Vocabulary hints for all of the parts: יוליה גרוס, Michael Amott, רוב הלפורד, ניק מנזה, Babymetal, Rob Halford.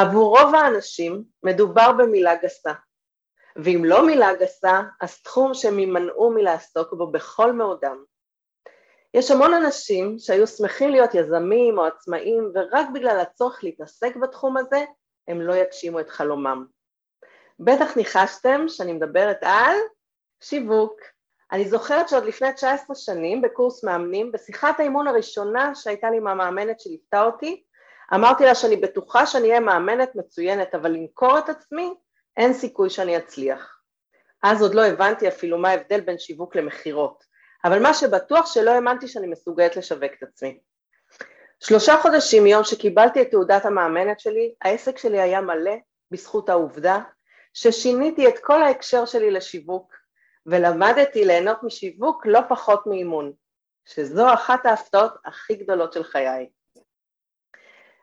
עבור רוב האנשים מדובר במילה גסה, ואם לא מילה גסה, אז תחום שהם ימנעו מלעסוק בו בכל מאודם. יש המון אנשים שהיו שמחים להיות יזמים או עצמאים, ורק בגלל הצורך להתעסק בתחום הזה, הם לא יגשימו את חלומם. בטח ניחשתם שאני מדברת על שיווק. אני זוכרת שעוד לפני 19 שנים בקורס מאמנים, בשיחת האימון הראשונה שהייתה לי עם המאמנת שליפתה אותי, אמרתי לה שאני בטוחה שאני אהיה מאמנת מצוינת, אבל למכור את עצמי אין סיכוי שאני אצליח. אז עוד לא הבנתי אפילו מה ההבדל בין שיווק למחירות, אבל מה שבטוח שלא האמנתי שאני מסוגלת לשווק את עצמי. 3 חודשים מיום שקיבלתי את תעודת המאמנת שלי, העסק שלי היה מלא בזכות העובדה ששיניתי את כל ההקשר שלי לשיווק, ולמדתי ליהנות משיווק לא פחות מאימון, שזו אחת ההפתעות הכי גדולות של חיי.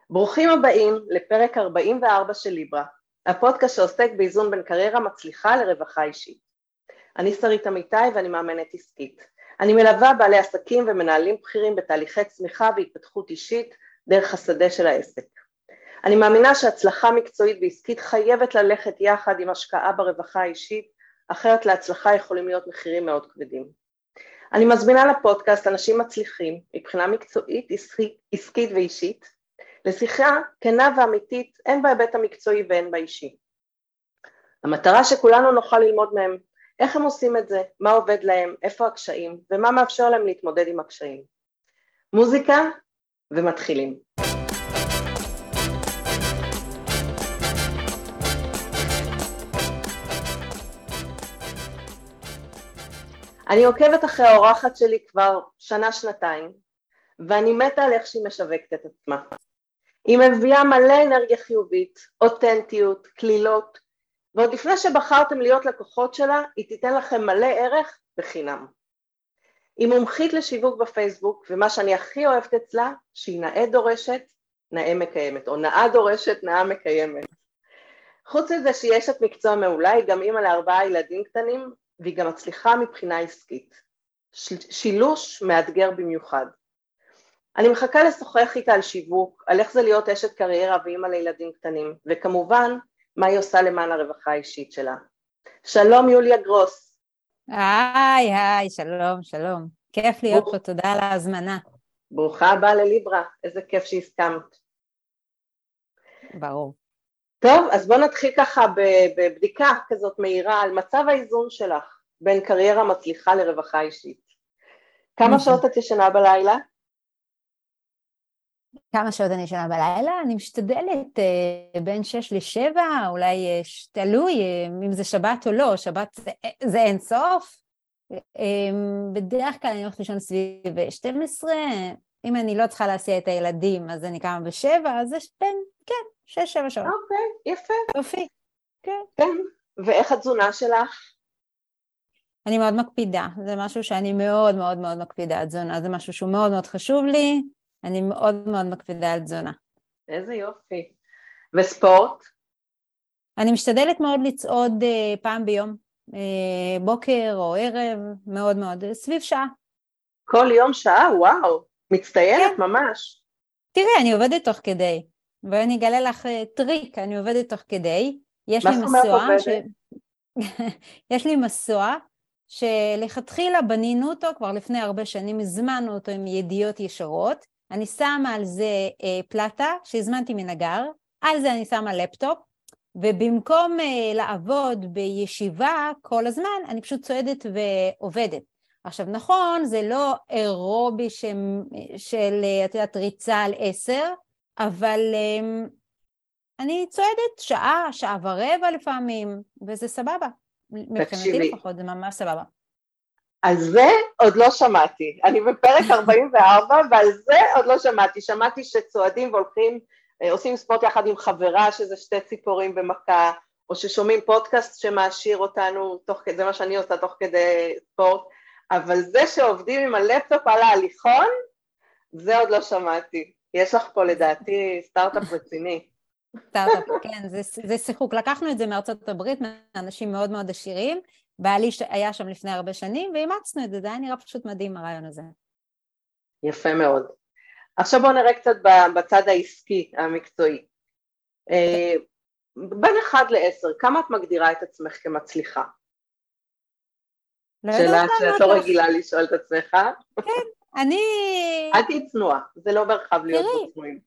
ברוכים הבאים לפרק 44 של ליברה, הפודקאסט שעוסק באיזון בין קריירה מצליחה לרווחה אישית. אני שרית אמיתי ואני מאמנת עסקית. אני מלווה בעלי עסקים ומנהלים בכירים בתהליכי צמיחה והתפתחות אישית דרך השדה של העסק. אני מאמינה שהצלחה מקצועית ועסקית חייבת ללכת יחד עם השקעה ברווחה האישית, אחרת להצלחה יכולים להיות מחירים מאוד כבדים. אני מזמינה לפודקאסט אנשים מצליחים מבחינה מקצועית, עסקית ואישית, לשיחה כנה ואמיתית, הן בהיבט המקצועי והן באישי. המטרה שכולנו נוכל ללמוד מהם, איך הם עושים את זה, מה עובד להם, איפה הקשיים, ומה מאפשר להם להתמודד עם הקשיים. מוזיקה ומתחילים. אני עוקבת אחרי האורחת שלי כבר שנה-שנתיים, ואני מתה על איך שהיא משווקת את עצמה. היא מביאה מלא אנרגיה חיובית, אותנטיות, כלילות, ועוד לפני שבחרתם להיות לקוחות שלה, היא תיתן לכם מלא ערך בחינם. היא מומחית לשיווק בפייסבוק, ומה שאני הכי אוהבת אצלה, שהיא נאה דורשת, נאה מקיימת, או נאה דורשת, נאה מקיימת. חוץ מזה שהיא אשת מקצוע מעולה, היא גם אימא ל4 ילדים קטנים, והיא גם מצליחה מבחינה עסקית. שילוש מאתגר במיוחד. אני מחכה לשוחח איתה על שיווק, על איך זה להיות אשת קריירה ואימא לילדים קטנים, וכמובן, מה היא עושה למען הרווחה האישית שלה. שלום יוליה גרוס. היי, שלום, שלום. כיף להיות פה, תודה על ההזמנה. ברוכה הבאה לליברה, איזה כיף שהסכמת. ברור. טוב, אז בוא נתחיל ככה בבדיקה כזאת מהירה על מצב האיזון שלך, בין קריירה מצליחה לרווחה אישית. כמה שעות את ישנה בלילה? כמה שעות אני ישנה בלילה, אני משתדלת בין 6 ל-7, אולי תלוי אם זה שבת או לא, שבת זה אין סוף. בדרך כלל אני הולכת לישון סביב 12, אם אני לא צריכה להסיע את הילדים, אז אני קמה ב7, אז זה בין, כן, 6-7 שעות. אוקיי, יפה. סופי. כן. ואיך התזונה שלך? אני מאוד מקפידה, זה משהו שאני מאוד מאוד מאוד מקפידה, התזונה, זה משהו שהוא מאוד מאוד חשוב לי, אני מאוד מאוד מקפידה על תזונה. איזה יופי. וספורט? אני משתדלת מאוד לצעוד פעם ביום, בוקר או ערב, מאוד מאוד, סביב שעה. כל יום שעה? וואו, מצטיינת ממש. תראה, אני עובדת תוך כדי, ואני אגלה לך טריק, אני עובדת תוך כדי. יש לי מסוע, יש לי מסוע, שלכתחילה בנינו אותו, כבר לפני הרבה שנים הזמנו אותו עם ידיעות ישרות, אני שמה על זה פלטה שהזמנתי מנגר, על זה אני שמה לפטופ, ובמקום לעבוד בישיבה כל הזמן, אני פשוט צועדת ועובדת. עכשיו נכון, זה לא אירובי של ריצה על 10, אבל אני צועדת שעה, שעה ורבע לפעמים, וזה סבבה. מבחינתי לפחות, זה ממש סבבה. על זה עוד לא שמעתי, אני בפרק 44 ועל זה עוד לא שמעתי, שמעתי שצועדים והולכים, עושים ספורט יחד עם חברה שזה 2 ציפורים במכה, או ששומעים פודקאסט שמעשיר אותנו, זה מה שאני עושה תוך כדי ספורט, אבל זה שעובדים עם הלפטופ על ההליכון, זה עוד לא שמעתי, יש לך פה לדעתי סטארט-אפ רציני. כן, זה שיחוק, לקחנו את זה מארצות הברית, מאנשים מאוד מאוד עשירים, בעלי היה שם לפני הרבה שנים, ואימצנו את זה, זה היה נראה פשוט מדהים הרעיון הזה. יפה מאוד. עכשיו בואו נראה קצת בצד העסקי המקצועי. בין 1 ל-10, כמה את מגדירה את עצמך כמצליחה? שאלה שאת לא רגילה לשאול את עצמך. כן, אני... את היא צנועה, זה לא מרחב להיות בצנועים.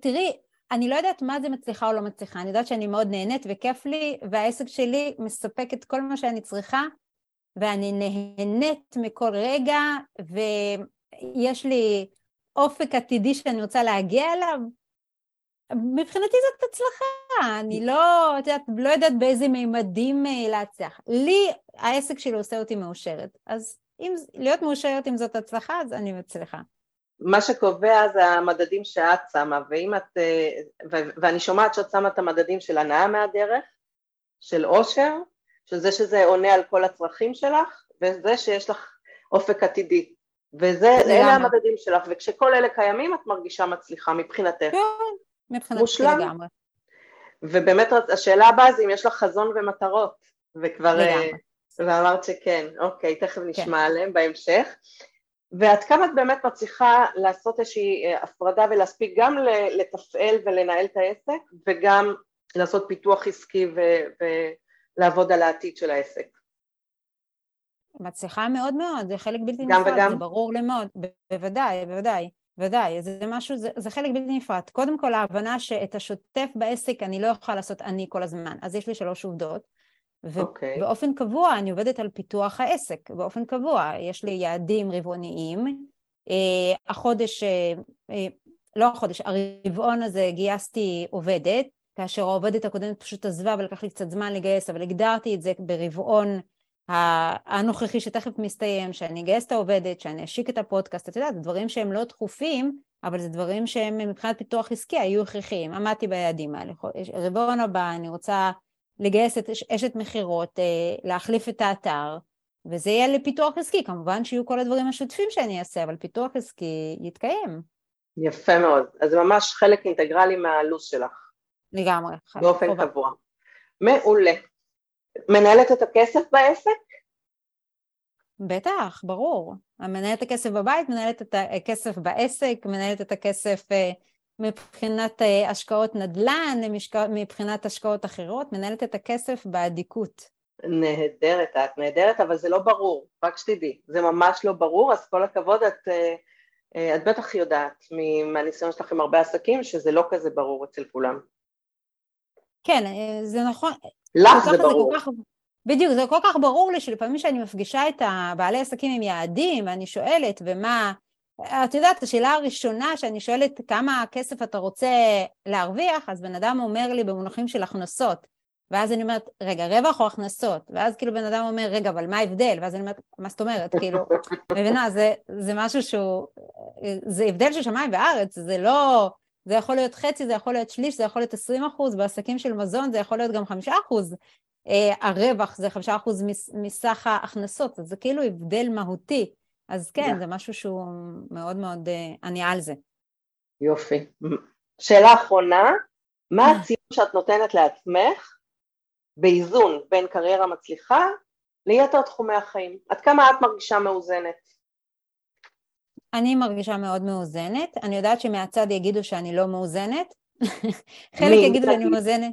תראי, אני לא יודעת מה זה מצליחה או לא מצליחה, אני יודעת שאני מאוד נהנית וכיף לי, והעסק שלי מספק את כל מה שאני צריכה, ואני נהנית מכל רגע, ויש לי אופק עתידי שאני רוצה להגיע אליו. מבחינתי זאת הצלחה, אני לא יודעת באיזה מימדים להצליח. לי העסק שלי עושה אותי מאושרת, אז אם להיות מאושרת אם זאת הצלחה, אז אני מצליחה. מה שקובע זה המדדים שאת שמה, ואני שומעת שאת שמה את המדדים של הנאה מהדרך, של עושר, של זה שזה עונה על כל הצרכים שלך, וזה שיש לך אופק עתידי. ואלה המדדים שלך, וכשכל אלה קיימים את מרגישה מצליחה מבחינתך. מבחינת מושלם. לגמרי. ובאמת השאלה הבאה זה אם יש לך חזון ומטרות, וכבר אמרת שכן, אוקיי, תכף נשמע עליהם בהמשך. ועד כמה את באמת מצליחה לעשות איזושהי הפרדה ולהספיק גם לתפעל ולנהל את העסק, וגם לעשות פיתוח עסקי ולעבוד על העתיד של העסק? מצליחה מאוד מאוד, זה חלק בלתי נפרד, זה ברור למאוד, בוודאי, בוודאי. ודאי, זה משהו, זה חלק בלתי נפרד. קודם כל, ההבנה שאת השוטף בעסק אני לא יכולה לעשות אני כל הזמן. אז יש לי 3 עובדות, ובאופן קבוע אני עובדת על פיתוח העסק. באופן קבוע, יש לי יעדים רבעוניים. הרבעון הזה גייסתי עובדת, כאשר העובדת הקודמת פשוט עזבה ולקח לי קצת זמן לגייס, אבל הגדרתי את זה ברבעון הנוכחי שתכף מסתיים, שאני אגייס את העובדת, שאני אשיק את הפודקאסט, את יודעת, זה דברים שהם לא דחופים, אבל זה דברים שהם מבחינת פיתוח עסקי, היו הכרחיים, עמדתי ביעדים האלה, רבעון הבא, אני רוצה לגייס את אשת מחירות, להחליף את האתר, וזה יהיה לפיתוח עסקי, כמובן שיהיו כל הדברים השוטפים שאני אעשה, אבל פיתוח עסקי יתקיים. יפה מאוד, אז ממש חלק אינטגרלי מהלו"ז שלך. לגמרי. באופן קבוע. מעולה. מנהלת את הכסף בעסק? בטח, ברור. מנהלת הכסף בבית, מנהלת את הכסף בעסק, מנהלת את הכסף מבחינת השקעות נדל"ן, מבחינת השקעות אחרות, מנהלת את הכסף בעדיקות. נהדרת, את נהדרת, אבל זה לא ברור, רק שתדעי. זה ממש לא ברור, אז כל הכבוד, את בטח יודעת מהניסיון שלך עם הרבה עסקים, שזה לא כזה ברור אצל כולם. כן, זה נכון. לך זה ברור. בדיוק, זה כל כך ברור לי שלפעמים שאני מפגישה את בעלי עסקים עם יעדים, ואני שואלת, ומה, את יודעת, השאלה הראשונה שאני שואלת כמה כסף אתה רוצה להרוויח, אז בן אדם אומר לי במונחים של הכנסות, ואז אני אומרת, רגע, רווח או הכנסות? ואז כאילו בן אדם אומר, רגע, אבל מה ההבדל? ואז אני אומרת, מה זאת אומרת? כאילו, מבינה, זה משהו שהוא, זה הבדל של שמיים וארץ, זה לא... זה יכול להיות חצי, זה יכול להיות שליש, זה יכול להיות 20%, בעסקים של מזון זה יכול להיות גם 5%, הרווח זה 5% מסך ההכנסות, אז זה כאילו הבדל מהותי, אז כן, זה משהו שהוא מאוד מאוד, אני על זה. יופי. שאלה אחרונה, מה הציון שאת נותנת לעצמך באיזון בין קריירה מצליחה ליתר תחומי החיים? עד כמה את מרגישה מאוזנת? אני מרגישה מאוד מאוזנת, אני יודעת שמהצד יגידו שאני לא מאוזנת, חלק יגידו שאני מאוזנת.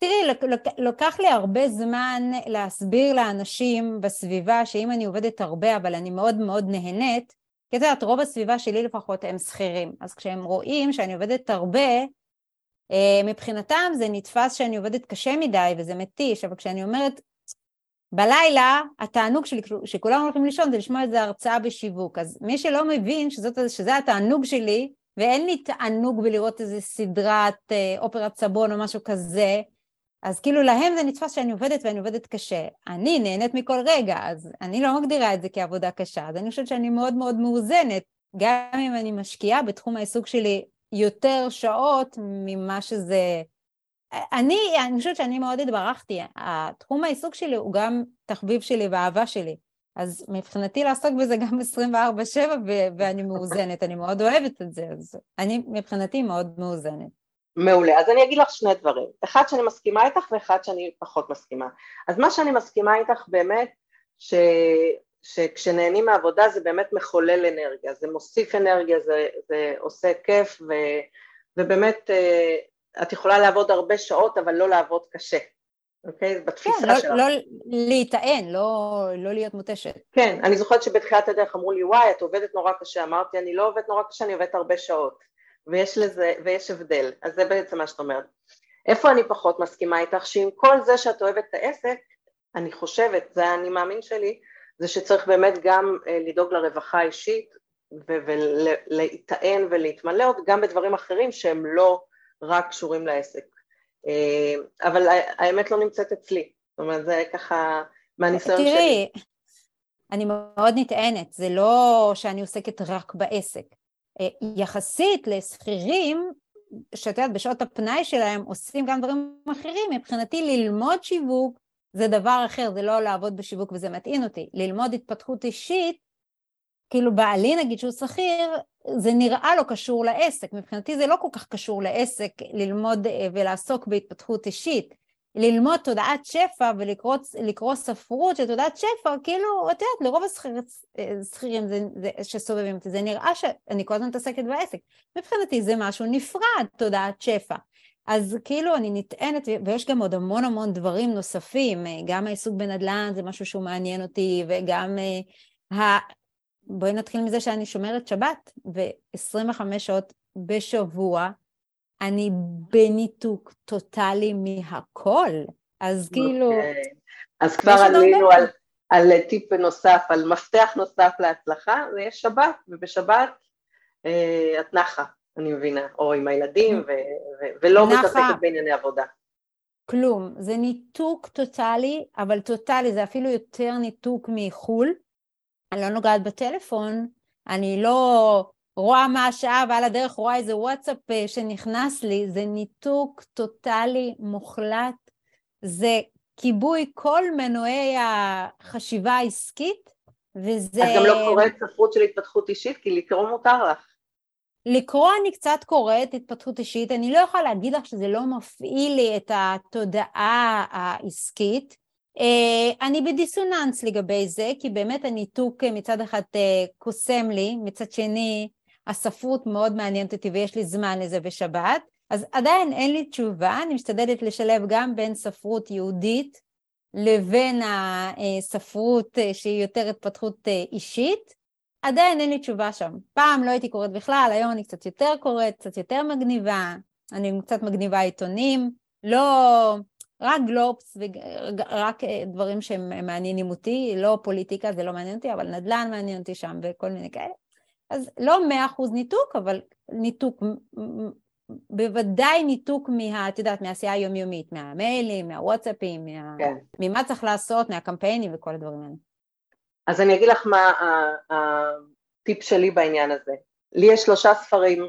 תראי, לוקח לי הרבה זמן להסביר לאנשים בסביבה, שאם אני עובדת הרבה, אבל אני מאוד מאוד נהנית, כי את יודעת, רוב הסביבה שלי לפחות הם שכירים, אז כשהם רואים שאני עובדת הרבה, מבחינתם זה נתפס שאני עובדת קשה מדי וזה מתיש, אבל כשאני אומרת, בלילה, התענוג שלי, שכולם הולכים לישון, זה לשמוע איזו הרצאה בשיווק. אז מי שלא מבין שזה התענוג שלי, ואין לי תענוג בלראות איזו סדרת אופרת סבון או משהו כזה, אז כאילו להם זה נתפס שאני עובדת ואני עובדת קשה. אני נהנית מכל רגע, אז אני לא מגדירה את זה כעבודה קשה. אז אני חושבת שאני מאוד מאוד מאוזנת, גם אם אני משקיעה בתחום העיסוק שלי יותר שעות ממה שזה... אני חושבת שאני מאוד התברכתי, התחום העיסוק שלי הוא גם תחביב שלי ואהבה שלי, אז מבחינתי לעסוק בזה גם 24/7 ואני מאוזנת, אני מאוד אוהבת את זה, אז אני מבחינתי מאוד מאוזנת. מעולה, אז אני אגיד לך 2 דברים, אחד שאני מסכימה איתך ואחד שאני פחות מסכימה. אז מה שאני מסכימה איתך באמת, שכשנהנים מהעבודה זה באמת מחולל אנרגיה, זה מוסיף אנרגיה, זה עושה כיף ובאמת... את יכולה לעבוד הרבה שעות, אבל לא לעבוד קשה. אוקיי? בתפיסה שלך. לא להיטען, לא להיות מותשת. כן, אני זוכרת שבתחילת הדרך אמרו לי, וואי, את עובדת נורא קשה. אמרתי, אני לא עובדת נורא קשה, אני עובדת הרבה שעות. ויש הבדל. אז זה בעצם מה שאת אומרת. איפה אני פחות מסכימה איתך? שעם כל זה שאת אוהבת את העסק, אני חושבת, זה אני מאמין שלי, זה שצריך באמת גם לדאוג לרווחה האישית, ולהיטען ולהתמלאות, גם בדברים אחרים שהם לא רק קשורים לעסק. אבל האמת לא נמצאת אצלי, זאת אומרת, זה ככה מהניסיון שלי. תראי, אני מאוד נטענת, זה לא שאני עוסקת רק בעסק. יחסית לסחירים, שאתה יודעת, בשעות הפנאי שלהם עושים גם דברים אחרים, מבחינתי ללמוד שיווק, זה דבר אחר, זה לא לעבוד בשיווק וזה מתאים אותי. ללמוד התפתחות אישית, כאילו בעלי נגיד שהוא שכיר, זה נראה לו קשור לעסק. מבחינתי זה לא כל כך קשור לעסק, ללמוד ולעסוק בהתפתחות אישית. ללמוד תודעת שפע ולקרוא ספרות של תודעת שפע, כאילו, את יודעת, לרוב השכירים שסובבים אותי, זה נראה שאני כל הזמן מתעסקת בעסק. מבחינתי זה משהו נפרד, תודעת שפע. אז כאילו אני נטענת, ויש גם עוד המון המון דברים נוספים, גם העיסוק בנדל"ן זה משהו שהוא מעניין אותי, וגם, בואי נתחיל מזה שאני שומרת שבת, ו-25 שעות בשבוע, אני בניתוק טוטלי מהכל, אז כאילו... אז כבר עלינו על טיפ נוסף, על מפתח נוסף להצלחה, זה יש שבת, ובשבת את נחה. אני מבינה, או עם הילדים, ולא מתעסקת בענייני עבודה. כלום, זה ניתוק טוטלי, אבל טוטלי זה אפילו יותר ניתוק מחול. אני לא נוגעת בטלפון, אני לא רואה מה השעה, ועל הדרך רואה איזה וואטסאפ שנכנס לי, זה ניתוק טוטלי מוחלט, זה כיבוי כל מנועי החשיבה העסקית, וזה... את גם לא קוראת ספרות של התפתחות אישית, כי לקרוא מותר לך. לקרוא אני קצת קוראת התפתחות אישית, אני לא יכולה להגיד לך שזה לא מפעיל לי את התודעה העסקית, אני בדיסוננס לגבי זה, כי באמת הניתוק מצד אחד קוסם לי, מצד שני הספרות מאוד מעניינת אותי ויש לי זמן לזה בשבת, אז עדיין אין לי תשובה, אני משתדלת לשלב גם בין ספרות יהודית לבין הספרות שהיא יותר התפתחות אישית, עדיין אין לי תשובה שם. פעם לא הייתי קוראת בכלל, היום אני קצת יותר קוראת, קצת יותר מגניבה, אני קצת מגניבה עיתונים, לא, רק גלובס, רק דברים שהם מעניינים אותי, לא פוליטיקה, זה לא מעניין אותי, אבל נדל"ן מעניין אותי שם, וכל מיני כאלה. אז לא 100% ניתוק, אבל ניתוק, בוודאי ניתוק את יודעת, מהעשייה היומיומית, מהמיילים, מהוואטסאפים, ממה צריך לעשות, מהקמפיינים וכל הדברים האלה. אז אני אגיד לך מה הטיפ שלי בעניין הזה. לי יש 3 ספרים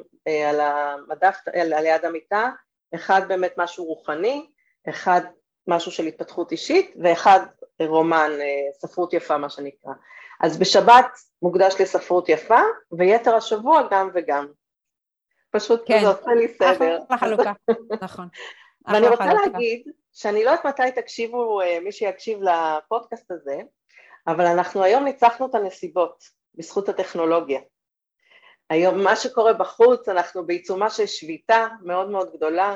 על המדף, על יד המיטה, אחד באמת משהו רוחני, אחד משהו של התפתחות אישית, ואחד רומן, ספרות יפה מה שנקרא. אז בשבת מוקדש לספרות יפה, ויתר השבוע גם וגם. פשוט כן. זה עושה לי סדר. לחלוקה, נכון. ואני רוצה להגיד, שאני לא יודעת מתי תקשיבו, מי שיקשיב לפודקאסט הזה, אבל אנחנו היום ניצחנו את הנסיבות, בזכות הטכנולוגיה. היום מה שקורה בחוץ, אנחנו בעיצומה של שביתה מאוד מאוד גדולה,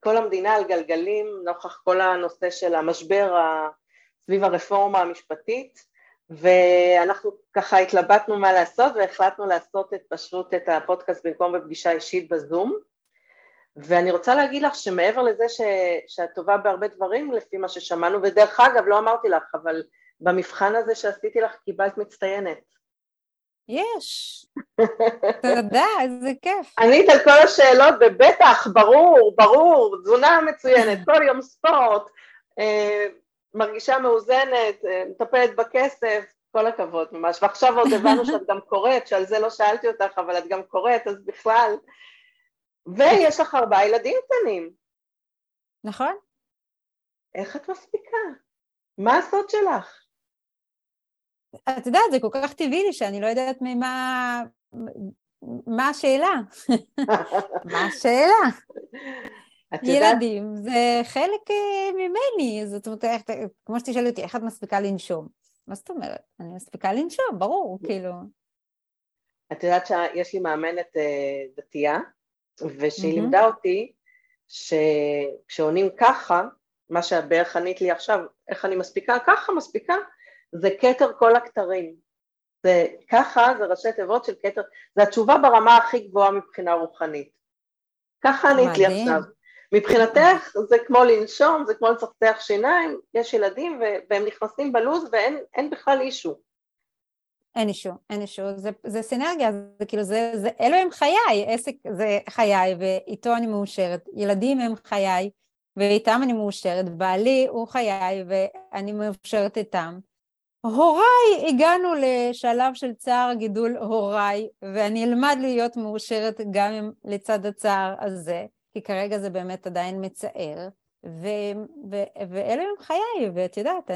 כל המדינה על גלגלים, נוכח כל הנושא של המשבר סביב הרפורמה המשפטית, ואנחנו ככה התלבטנו מה לעשות, והחלטנו לעשות פשוט את הפודקאסט במקום בפגישה אישית בזום, ואני רוצה להגיד לך שמעבר לזה שאת טובה בהרבה דברים לפי מה ששמענו, ודרך אגב לא אמרתי לך, אבל במבחן הזה שעשיתי לך קיבלת מצטיינת. יש, תודה, איזה כיף. ענית על כל השאלות ובטח, ברור, תזונה מצוינת, כל יום ספורט, מרגישה מאוזנת, מטפלת בכסף, כל הכבוד ממש, ועכשיו עוד הבנו שאת גם קוראת, שעל זה לא שאלתי אותך, אבל את גם קוראת, אז בכלל... ויש לך 4 ילדים קטנים. נכון. איך את מספיקה? מה הסוד שלך? את יודעת, זה כל כך טבעי לי שאני לא יודעת מה השאלה. מה השאלה? ילדים, זה חלק ממני. זאת אומרת, כמו שתשאלו אותי, איך את מספיקה לנשום? מה זאת אומרת? אני מספיקה לנשום, ברור, כאילו. את יודעת שיש לי מאמנת דתייה, ושהיא לימדה אותי שכשעונים ככה, מה שבערך ענית לי עכשיו, איך אני מספיקה? ככה מספיקה, זה כתר כל הכתרים. זה ככה, זה ראשי תיבות של כתר, זה התשובה ברמה הכי גבוהה מבחינה רוחנית. ככה ענית לי עכשיו. מבחינתך זה כמו לנשום, זה כמו לצחצח שיניים, יש ילדים והם נכנסים בלוז ואין בכלל אישו. אין אישו, אין אישו, זה סינרגיה, זה כאילו, זה אלו הם חיי, עסק זה חיי ואיתו אני מאושרת, ילדים הם חיי ואיתם אני מאושרת, בעלי הוא חיי ואני מאושרת איתם. הוריי, הגענו לשלב של צער גידול הוריי ואני אלמד להיות מאושרת גם לצד הצער הזה. כי כרגע זה באמת עדיין מצער, ואלה הם חיי, ואת יודעת,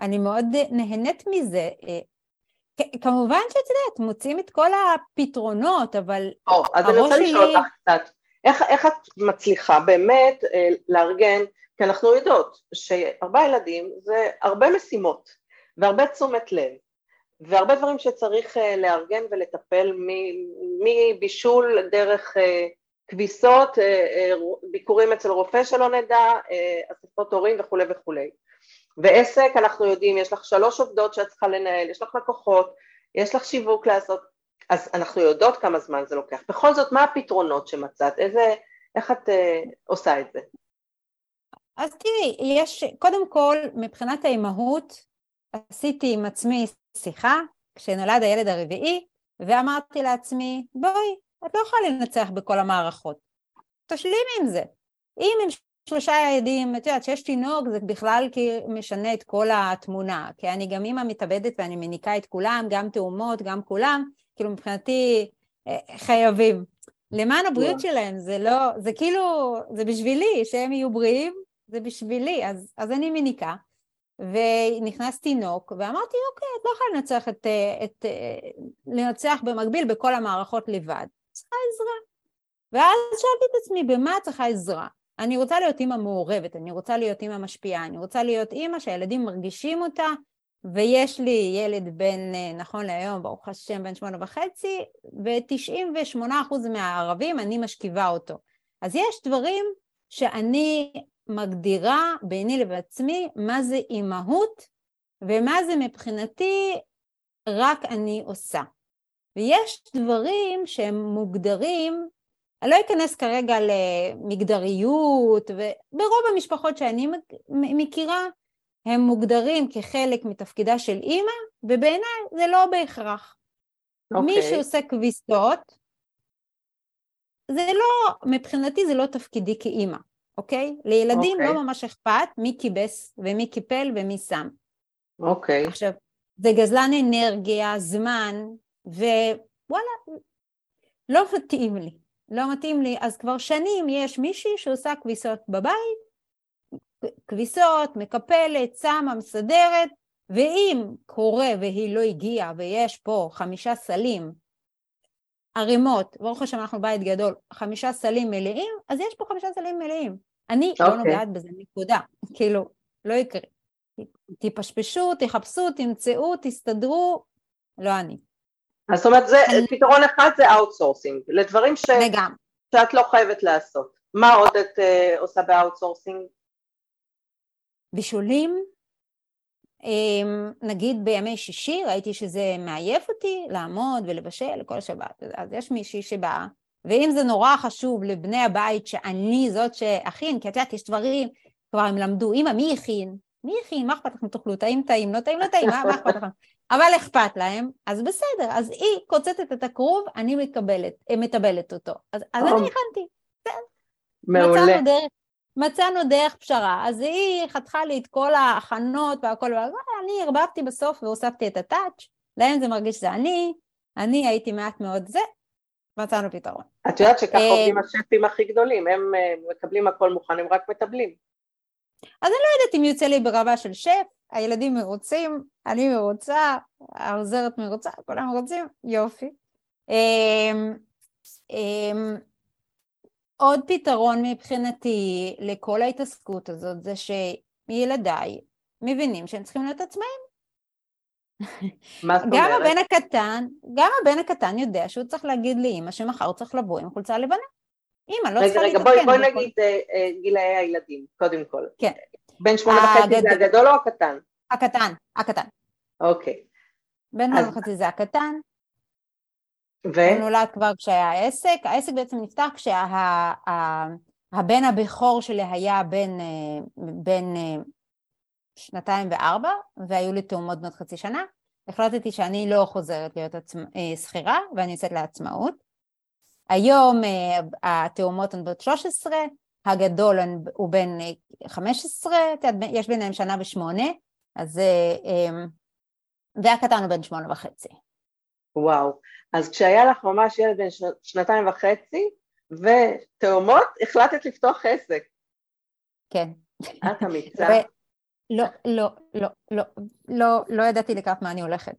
אני מאוד נהנית מזה, כמובן שאת יודעת, מוצאים את כל הפתרונות, אבל... אז אני רוצה לשאול אותך קצת, איך את מצליחה באמת לארגן, כי אנחנו יודעות שארבעה ילדים זה הרבה משימות, והרבה תשומת לב, והרבה דברים שצריך לארגן ולטפל מבישול דרך... כביסות, ביקורים אצל רופא שלא נדע, אספות הורים וכו' וכו'. ועסק, אנחנו יודעים, יש לך 3 עובדות שאת צריכה לנהל, יש לך לקוחות, יש לך שיווק לעשות, אז אנחנו יודעות כמה זמן זה לוקח. בכל זאת, מה הפתרונות שמצאת? איך את עושה את זה? אז תראי, יש, קודם כל, מבחינת האימהות, עשיתי עם עצמי שיחה, כשנולד הילד הרביעי, ואמרתי לעצמי, בואי, את לא יכולה לנצח בכל המערכות. תשלימי עם זה. אם עם 3 ילדים, את יודעת, 6 תינוק, זה בכלל משנה את כל התמונה. כי אני גם אמא מתאבדת ואני מניקה את כולם, גם תאומות, גם כולם. כאילו מבחינתי חייבים. למען הבריאות שלהם, זה לא, זה כאילו, זה בשבילי, שהם יהיו בריאים, זה בשבילי. אז אני מניקה. ונכנס תינוק, ואמרתי, אוקיי, את לא יכולה לנצח לנצח במקביל בכל המערכות לבד. צריכה עזרה. ואז שאלתי את עצמי, במה צריכה עזרה? אני רוצה להיות אימא מעורבת, אני רוצה להיות אימא משפיעה, אני רוצה להיות אימא שהילדים מרגישים אותה, ויש לי ילד בין, נכון להיום, ברוך השם, בין 8.5, ו-98% מהערבים אני משכיבה אותו. אז יש דברים שאני מגדירה ביני לבעצמי מה זה אימהות, ומה זה מבחינתי רק אני עושה. ויש דברים שהם מוגדרים, אני לא אכנס כרגע למגדריות, וברוב המשפחות שאני מכירה, הם מוגדרים כחלק מתפקידה של אימא, ובעיניי זה לא בהכרח. מי שעושה כביסות, זה לא, מבחינתי זה לא תפקידי כאימא, אוקיי? לילדים לא ממש אכפת מי קיבס ומי קיפל ומי שם. אוקיי. עכשיו, זה גזלן אנרגיה, זמן, ווואלה, לא מתאים לי, לא מתאים לי, אז כבר שנים יש מישהי שעושה כביסות בבית, כביסות, מקפלת, שמה, מסדרת, ואם קורה והיא לא הגיעה ויש פה 5 סלים ערימות, ברוך השם אנחנו בית גדול, 5 סלים מלאים, אז יש פה 5 סלים מלאים, אני לא נוגעת בזה נקודה, כאילו, לא יקרה, תפשפשו, תחפשו, תמצאו, תסתדרו, לא אני. אז זאת אומרת, פתרון אחד זה outsourcing, לדברים שאת לא חייבת לעשות. מה עוד את עושה ב-outsourcing? בישולים, נגיד בימי שישי, ראיתי שזה מעייף אותי לעמוד ולבשל כל שבת, אז יש מישהי שבאה, ואם זה נורא חשוב לבני הבית שאני זאת שאכין, כי את יודעת, יש דברים, כבר הם למדו, אמא, מי הכין? מי הכין? מה אכפת לכם? תאכלו, טעים, לא טעים, לא טעים, מה אכפת לכם? אבל אכפת להם, אז בסדר, אז היא קוצצת את הכרוב, אני מטבלת אותו, אז אני הכנתי, מעולה. מצאנו דרך פשרה, אז היא חתכה לי את כל ההכנות והכל, אני הרבבתי בסוף והוספתי את הטאץ', להם זה מרגיש שזה אני הייתי מעט מאוד זה, מצאנו פתרון. את יודעת שכך עובדים השפים הכי גדולים, הם מקבלים הכל מוכן, הם רק מטבלים. אז אני לא יודעת אם יוצא לי ברמה של שף, הילדים מרוצים, אני מרוצה, העוזרת מרוצה, כולם מרוצים, יופי. עוד פתרון מבחינתי לכל ההתעסקות הזאת, זה שילדיי מבינים שהם צריכים להיות עצמאים. גם הבן הקטן, יודע שהוא צריך להגיד לאמא שמחר הוא צריך לבוא עם חולצה לבנה. אמא, לא צריכה להתעדכן. רגע, בואי נגיד גילאי הילדים, קודם כל. כן. בין 8.5 זה הגדול או הקטן? הקטן, הקטן. אוקיי. בין 8.5 זה הקטן. הוא נולד כבר כשהיה העסק. העסק בעצם נפתח כשהבן הבכור שלי היה בין 2.4, והיו לי תאומות בנות חצי שנה. החלטתי שאני לא חוזרת להיות שכירה, ואני יוצאת לעצמאות. היום התאומות הן בת 13, הגדול הוא בין 15, יש ביניהם שנה ו8, אז והקטן הוא בין 8.5. וואו, אז כשהיה לך ממש ילד בין 2.5 ותאומות, החלטת לפתוח עסק. כן. את אמיצה. לא, לא, לא, לא, לא, לא ידעתי לקראת מה אני הולכת.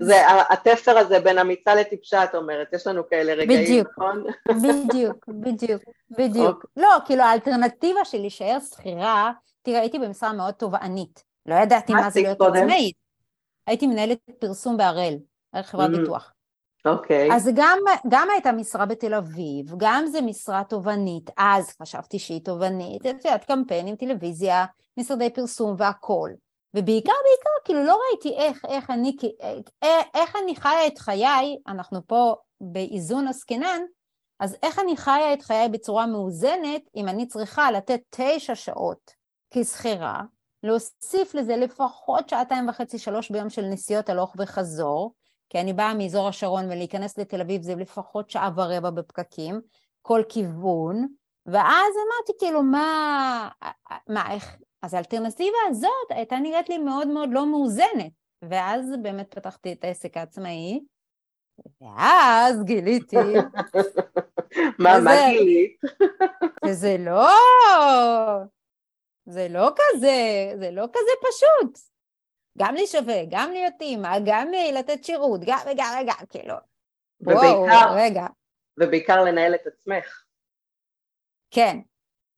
זה, התפר הזה בין אמיצה לטיפשה, את אומרת, יש לנו כאלה רגעים, נכון? בדיוק. לא, כאילו האלטרנטיבה של להישאר שכירה, תראה, הייתי במשרה מאוד תובענית, לא ידעתי מה זה להיות עצמאית, הייתי מנהלת פרסום בהראל, חברת ביטוח. אוקיי. אז גם הייתה משרה בתל אביב, גם זה משרה תובענית, אז חשבתי שהיא תובענית, קמפיינים, טלוויזיה, משרדי פרסום והכל. ובעיקר, כאילו לא ראיתי איך אני חיה את חיי, אנחנו פה באיזון עסקינן, אז איך אני חיה את חיי בצורה מאוזנת, אם אני צריכה לתת 9 שעות כסחירה, להוסיף לזה לפחות 2.5-3 ביום של נסיעות הלוך וחזור, כי אני באה מאזור השרון ולהיכנס לתל אביב זה לפחות 1.25 שעות בפקקים, כל כיוון, ואז אמרתי כאילו איך? אז האלטרנטיבה הזאת הייתה נראית לי מאוד מאוד לא מאוזנת, ואז באמת פתחתי את העסק העצמאי, ואז גיליתי. מה גילית? זה לא כזה פשוט. גם להישווה, גם להיות אימא, גם לתת שירות, גם, כאילו. ובעיקר לנהל את עצמך. כן.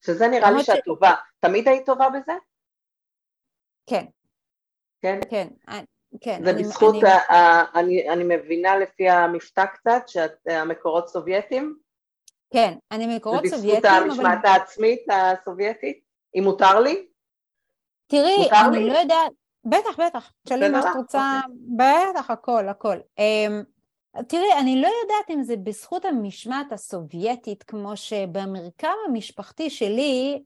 שזה נראה לי שאת טובה. תמיד היית טובה בזה? כן. כן? כן. זה בזכות, אני מבינה לפי המפתק קצת, שהמקורות סובייטים? כן, אני מקורות סובייטים. זה בזכות המשמעת העצמית הסובייטית? אם מותר לי? תראי, אני לא יודעת, בטח, תשאלי מה שאת רוצה, בטח, הכל. תראי, אני לא יודעת אם זה בזכות המשמעת הסובייטית, כמו שבמרקם המשפחתי שלי,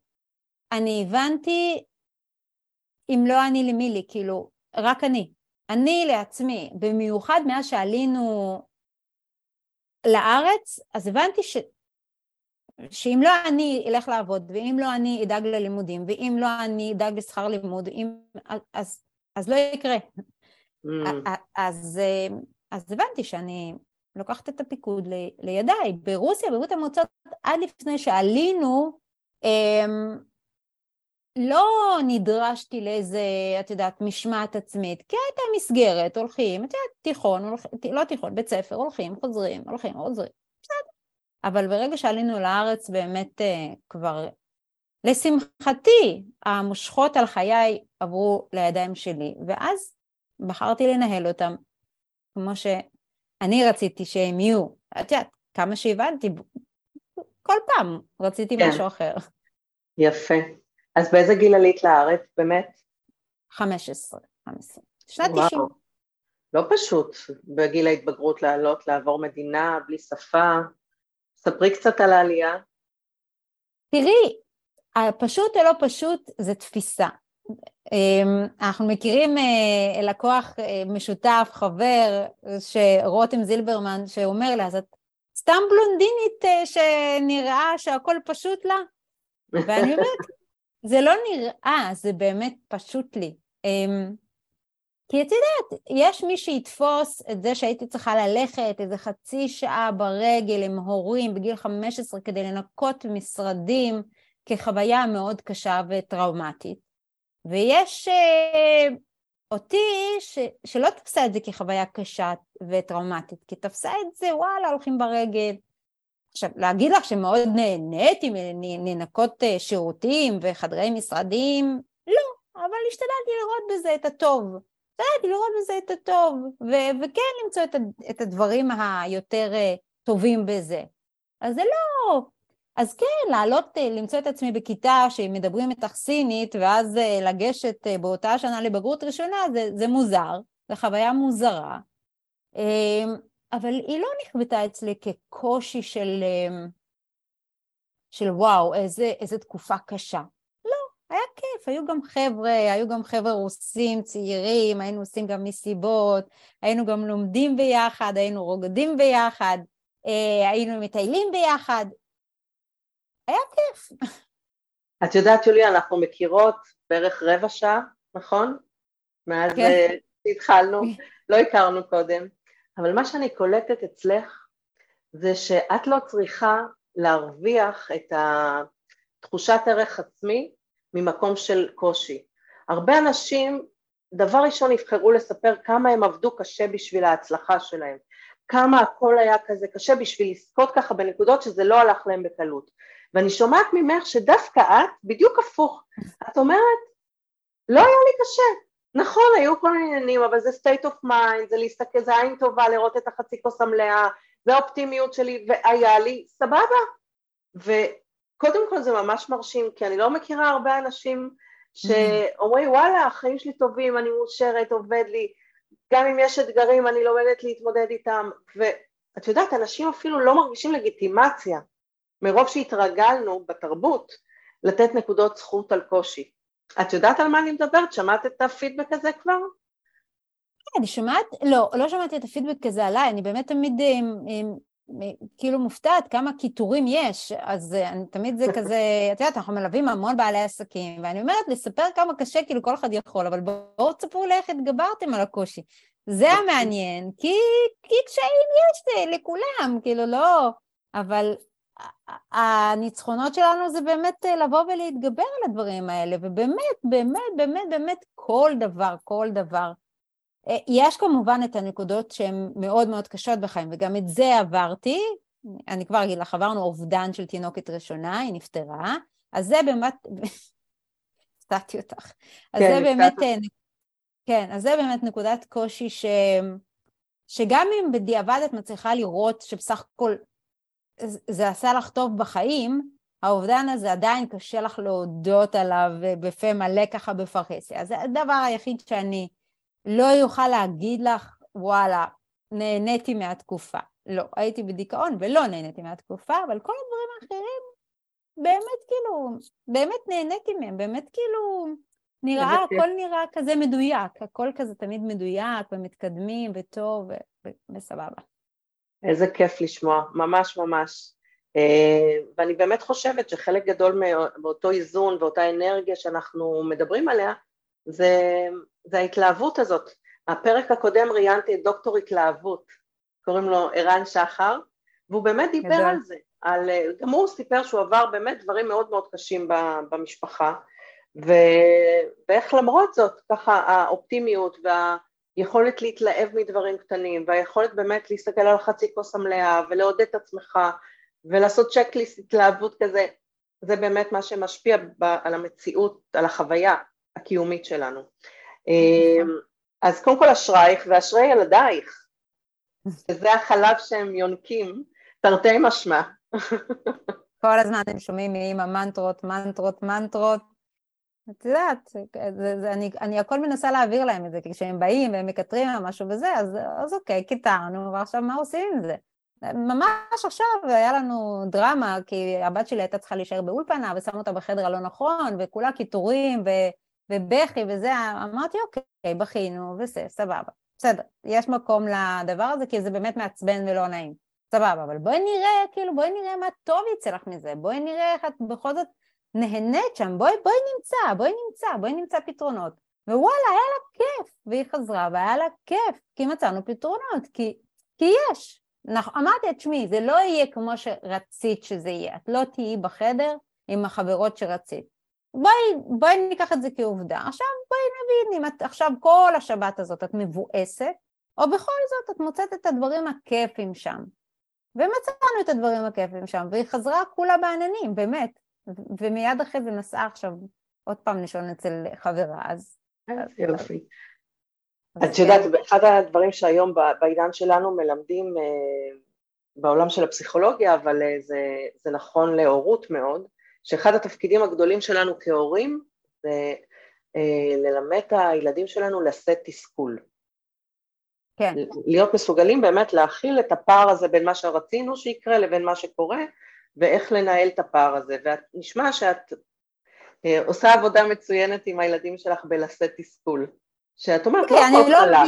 אני הבנתי, אם לא אני למי לי, כאילו, רק אני. אני לעצמי, במיוחד מאז שעלינו לארץ, אז הבנתי שאם לא אני אלך לעבוד, ואם לא אני אדאג ללימודים, ואם לא אני אדאג לשכר לימוד, אז לא יקרה. אז הבנתי שאני לוקחת את הפיקוד לידיי. ברוסיה, בברית המועצות, עד לפני שעלינו, לא נדרשתי לאיזה, את יודעת, משמעת עצמית, כי הייתה מסגרת, הולכים, את יודעת, תיכון, לא תיכון, בית ספר, הולכים, חוזרים, בסדר. אבל ברגע שעלינו לארץ, באמת כבר, לשמחתי, המושכות על חיי עברו לידיים שלי, ואז בחרתי לנהל אותם, כמו שאני רציתי שהם יהיו, את יודעת, כמה שהבנתי, כל פעם רציתי משהו אחר. יפה. אז באיזה גיל עלית לארץ, באמת? 15. שנת 90. לא פשוט, בגיל ההתבגרות לעלות, לעבור מדינה, בלי שפה. ספרי קצת על העלייה. תראי, הפשוט או לא פשוט זה תפיסה. אנחנו מכירים לקוח משותף, חבר, שרותם זילברמן, שאומר לה, אז את סתם בלונדינית שנראה שהכל פשוט לה? ואני אומרת, זה לא נראה, זה באמת פשוט לי. כי את יודעת, יש מי שיתפוס את זה שהייתי צריכה ללכת איזה חצי שעה ברגל עם הורים בגיל 15 כדי לנקות משרדים כחוויה מאוד קשה וטראומטית. ויש אותי שלא תפסה את זה כחוויה קשה וטראומטית, כי תפסה את זה, וואלה, הולכים ברגל. עכשיו, להגיד לך שמאוד נהניתי, ננקות שירותים וחדרי משרדים, לא, אבל השתדלתי לראות בזה את הטוב. לראות בזה את הטוב, וכן למצוא את הדברים היותר טובים בזה. אז זה לא, אז כן, למצוא את עצמי בכיתה שמדברים איתך סינית, ואז לגשת באותה שנה לבגרות ראשונה, זה מוזר, זה חוויה מוזרה, אבל היא לא נכבתה אצלי כקושי של וואו, איזה תקופה קשה. היה כיף, היו גם חבר'ה רוסים צעירים, היינו עושים גם מסיבות, היינו גם לומדים ביחד, היינו רוקדים ביחד, היינו מטיילים ביחד, היה כיף. את יודעת יוליה, אנחנו מכירות בערך רבע שעה, נכון? מאז התחלנו, לא הכרנו קודם, אבל מה שאני קולטת אצלך, זה שאת לא צריכה להרוויח את תחושת ערך עצמי, ממקום של קושי. הרבה אנשים, דבר ראשון, יבחרו לספר כמה הם עבדו קשה בשביל ההצלחה שלהם, כמה הכל היה כזה קשה בשביל לזכות ככה בנקודות שזה לא הלך להם בקלות. ואני שומעת ממך שדווקא את, בדיוק הפוך, את אומרת, לא היה לי קשה. נכון, היו כל עניינים, אבל זה state of mind, זה להסתכל, זה עין טובה, לראות את החצי כוס המלאה, זה האופטימיות שלי, והיה לי סבבה. קודם כל זה ממש מרשים, כי אני לא מכירה הרבה אנשים שאומרים, וואלה, החיים שלי טובים, אני מאושרת, עובד לי, גם אם יש אתגרים, אני לומדת להתמודד איתם, ואת יודעת, אנשים אפילו לא מרגישים לגיטימציה, מרוב שהתרגלנו בתרבות, לתת נקודות זכות על קושי. את יודעת על מה אני מדברת? שמעת את הפידבק הזה כבר? אני שומעת, לא שמעתי את הפידבק הזה עליי, אני באמת תמיד... כאילו מופתעת כמה כיתורים יש, אז תמיד זה כזה, את יודעת, אנחנו מלווים המון בעלי עסקים, ואני אומרת לספר כמה קשה, כאילו כל אחד יכול, אבל בואו תספרו לאיך התגברתם על הקושי, זה המעניין, כי קשיים יש לכולם, כאילו לא, אבל הניצחונות שלנו זה באמת לבוא ולהתגבר על הדברים האלה, ובאמת, באמת, כל דבר, יש כמובן את הנקודות שהן מאוד מאוד קשות בחיים, וגם את זה עברתי, אני כבר אגיד לך, עברנו אובדן של תינוקת ראשונה, היא נפטרה, אז זה באמת, הפתעתי אותך, אז זה באמת נקודת קושי, שגם אם בדיעבד את מצליחה לראות, שבסך הכל זה עשה לך טוב בחיים, האובדן הזה עדיין קשה לך להודות עליו, בפה מלא ככה בפרהסיה, אז זה הדבר היחיד שאני, לא יוכל להגיד לך, וואלה, נהניתי מהתקופה. לא, הייתי בדיכאון ולא נהניתי מהתקופה, אבל כל הדברים האחרים, באמת כאילו, באמת נהניתי מהם, באמת כאילו, נראה, הכל נראה כזה מדויק, הכל כזה תמיד מדויק ומתקדמים וטוב וסבבה. איזה כיף לשמוע, ממש. ואני באמת חושבת שחלק גדול מאותו איזון ואותה אנרגיה שאנחנו מדברים עליה, זה ההתלהבות הזאת. הפרק הקודם ראיינתי את דוקטור התלהבות, קוראים לו ערן שחר, והוא באמת דיבר על זה, גם הוא סיפר שהוא עבר באמת דברים מאוד מאוד קשים במשפחה, ואיך למרות זאת, ככה האופטימיות והיכולת להתלהב מדברים קטנים, והיכולת באמת להסתכל על חצי כוס המלאה, ולעודד את עצמך, ולעשות צ'קליסט התלהבות כזה, זה באמת מה שמשפיע על המציאות, על החוויה הקיומית שלנו. אז קודם כל אשרייך ואשרי ילדייך, שזה החלב שהם יונקים, תרתי משמע. כל הזמן אתם שומעים מאמא מנטרות, את יודעת, אני הכל מנסה להעביר להם את זה, כי כשהם באים והם מקטרים על משהו וזה, אז אוקיי, קיטרנו, ועכשיו מה עושים עם זה? ממש עכשיו היה לנו דרמה, כי הבת שלי הייתה צריכה להישאר באולפנה, ושמו אותה בחדר הלא נכון, וכולה קיטורים, ובכי וזה, אמרתי, אוקיי, בכינו, וזה, סבבה, בסדר, יש מקום לדבר הזה, כי זה באמת מעצבן ולא נעים, סבבה, אבל בואי נראה מה טוב יצא לך מזה, בואי נראה איך את בכל זאת נהנית שם, בואי נמצא פתרונות, ווואלה, היה לה כיף, והיא חזרה, והיה לה כיף, כי מצאנו פתרונות, כי יש, אמרתי את שמי, זה לא יהיה כמו שרצית שזה יהיה, את לא תהיי בחדר עם החברות שרצית, בואי ניקח את זה כעובדה, עכשיו בואי נבין אם את עכשיו כל השבת הזאת את מבואסת, או בכל זאת את מוצאת את הדברים הכיפים שם, ומצאנו את הדברים הכיפים שם, והיא חזרה כולה בעננים, באמת, ומיד אחרי זה נסעה עכשיו עוד פעם לישון אצל חברה, אז... יופי. את יודעת, אחד הדברים שהיום בעידן שלנו מלמדים בעולם של הפסיכולוגיה, אבל זה נכון להורות מאוד, שאחד התפקידים הגדולים שלנו כהורים, זה ללמד את הילדים שלנו לשאת תסכול. כן. להיות מסוגלים באמת להכיל את הפער הזה בין מה שרצינו שיקרה לבין מה שקורה, ואיך לנהל את הפער הזה. ונשמע שאת עושה עבודה מצוינת עם הילדים שלך בלשאת תסכול. שאת אומרת לא עוד חלק.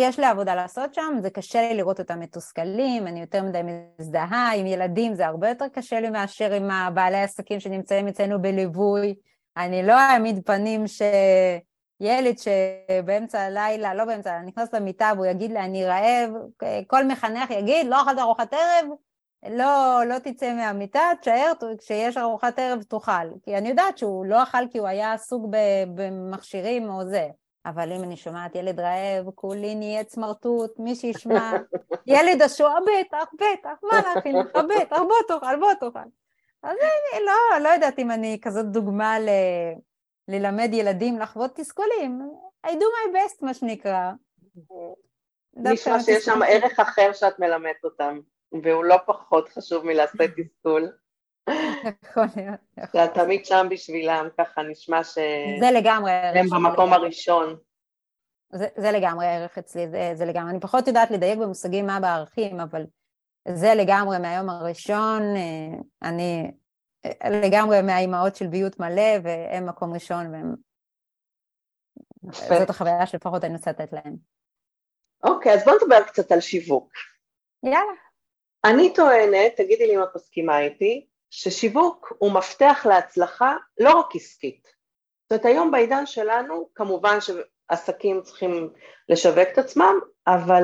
יש לי עבודה לעשות שם, זה קשה לי לראות אותם מתוסכלים, אני יותר מדי מזדהה, עם ילדים זה הרבה יותר קשה לי מאשר עם הבעלי העסקים שנמצאים אצלנו בליווי, אני לא אעמיד פנים שילד שבאמצע הלילה, לא באמצע הלילה, נכנס למיטה והוא יגיד לה אני רעב, כל מחנך יגיד לא אכלת ארוחת ערב, לא תצא מהמיטה, תשאר, כשיש ארוחת ערב תאכל, כי אני יודעת שהוא לא אכל כי הוא היה עסוק במכשירים או זה. אבל אם אני שומעת ילד רעב, כולי נהיה צמרטוט, מי שישמע, ילד השוע, בטח, מה להכין לך, בטח, בוא תאכל. אז אני לא יודעת אם אני כזאת דוגמה ללמד ילדים לחוות תסכולים, I do my best מה שנקרא. נשמע שיש שם ערך אחר שאת מלמדת אותם, והוא לא פחות חשוב מלעשות תסכול. שאת תמיד שם בשבילם, ככה נשמע שהם במקום הראשון. זה לגמרי ערך אצלי, זה לגמרי. אני פחות יודעת לדייק במושגים מה בערכים, אבל זה לגמרי מהיום הראשון, אני לגמרי מהאימהות של ביות מלא, והם מקום ראשון, זאת החוויה שלפחות אני רוצה לתת להם. אוקיי, אז בוא נדבר קצת על שיווק. יאללה. אני טוענת, תגידי לי אם את מסכימה איתי, ששיווק הוא מפתח להצלחה לא רק עסקית. זאת אומרת, היום בעידן שלנו, כמובן שעסקים צריכים לשווק את עצמם, אבל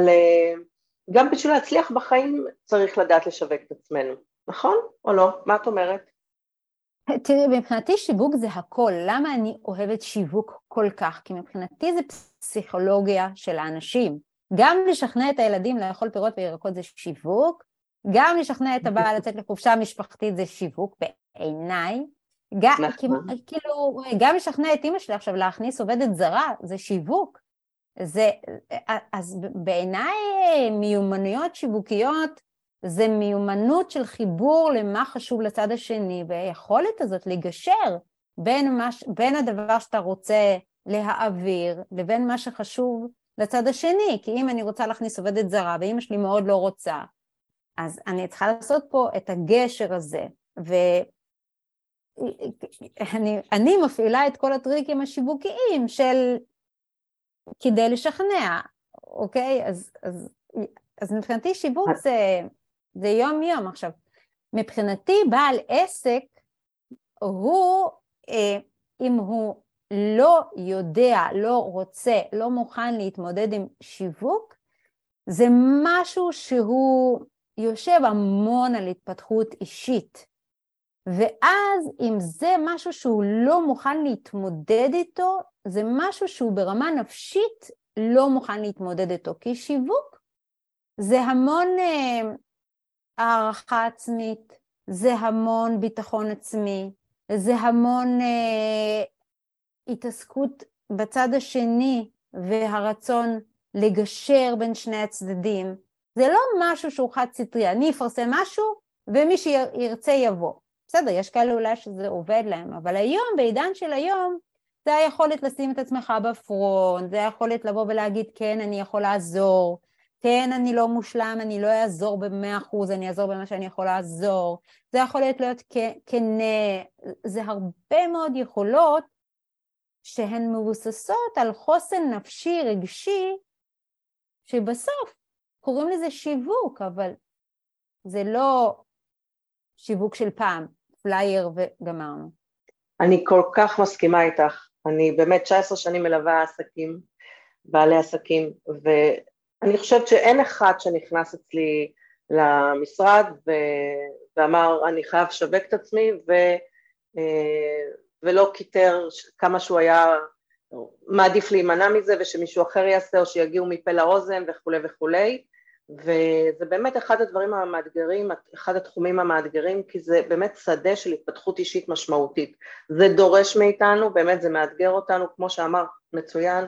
גם בשביל להצליח בחיים צריך לדעת לשווק את עצמנו. נכון או לא? מה את אומרת? תראי, מבחינתי שיווק זה הכל. למה אני אוהבת שיווק כל כך? כי מבחינתי זה פסיכולוגיה של האנשים. גם לשכנע את הילדים לאכול פירות וירקות זה שיווק, גם לשכנע את הבעל לצאת לחופשה משפחתית זה שיווק בעיניי, כאילו, גם לשכנע את אמא שלי עכשיו להכניס עובדת זרה זה שיווק, אז בעיניי מיומנויות שיווקיות זה מיומנות של חיבור למה חשוב לצד השני, והיכולת הזאת לגשר בין הדבר שאתה רוצה להעביר לבין מה שחשוב לצד השני, כי אם אני רוצה להכניס עובדת זרה ואמא שלי מאוד לא רוצה, אז אני צריכה לעשות פה את הגשר הזה, ואני מפעילה את כל הטריקים השיווקיים של כדי לשכנע, אוקיי? אז מבחינתי שיווק זה יום יום. עכשיו, מבחינתי בעל עסק, הוא, אם הוא לא יודע, לא רוצה, לא מוכן להתמודד עם שיווק, זה משהו שהוא יושב המון על התפתחות אישית, ואז אם זה משהו שהוא לא מוכן להתמודד איתו, זה משהו שהוא ברמה נפשית לא מוכן להתמודד איתו, כי שיווק זה המון הערכה עצמית, זה המון ביטחון עצמי, זה המון התעסקות בצד השני והרצון לגשר בין שני הצדדים. זה לא משהו שהוא חד סטרי, אני אפרסם משהו ומי שירצה יבוא. בסדר, יש כאלה אולי שזה עובד להם, אבל היום, בעידן של היום, זה היכולת לשים את עצמך בפרונט, זה היכולת לבוא ולהגיד, כן, אני יכול לעזור, כן, אני לא מושלם, אני לא אעזור ב-100%, אני אעזור במה שאני יכול לעזור, זה היכולת להיות כנה, זה הרבה מאוד יכולות שהן מבוססות על חוסן נפשי, רגשי, שבסוף, קוראים לזה שיווק, אבל זה לא שיווק של פעם, פלייר וגמרנו. אני כל כך מסכימה איתך, אני באמת 19 שנים מלווה עסקים, בעלי עסקים, ואני חושבת שאין אחד שנכנס אצלי למשרד, ואמר אני חייב לשווק את עצמי, ולא כיתר כמה שהוא היה מעדיף להימנע מזה, ושמישהו אחר יעשה, או שיגיעו מפה לאוזן וכו'. וזה באמת אחד הדברים המאתגרים, אחד התחומים המאתגרים, כי זה באמת שדה של התפתחות אישית משמעותית. זה דורש מאיתנו, באמת זה מאתגר אותנו, כמו שאמר מצוין,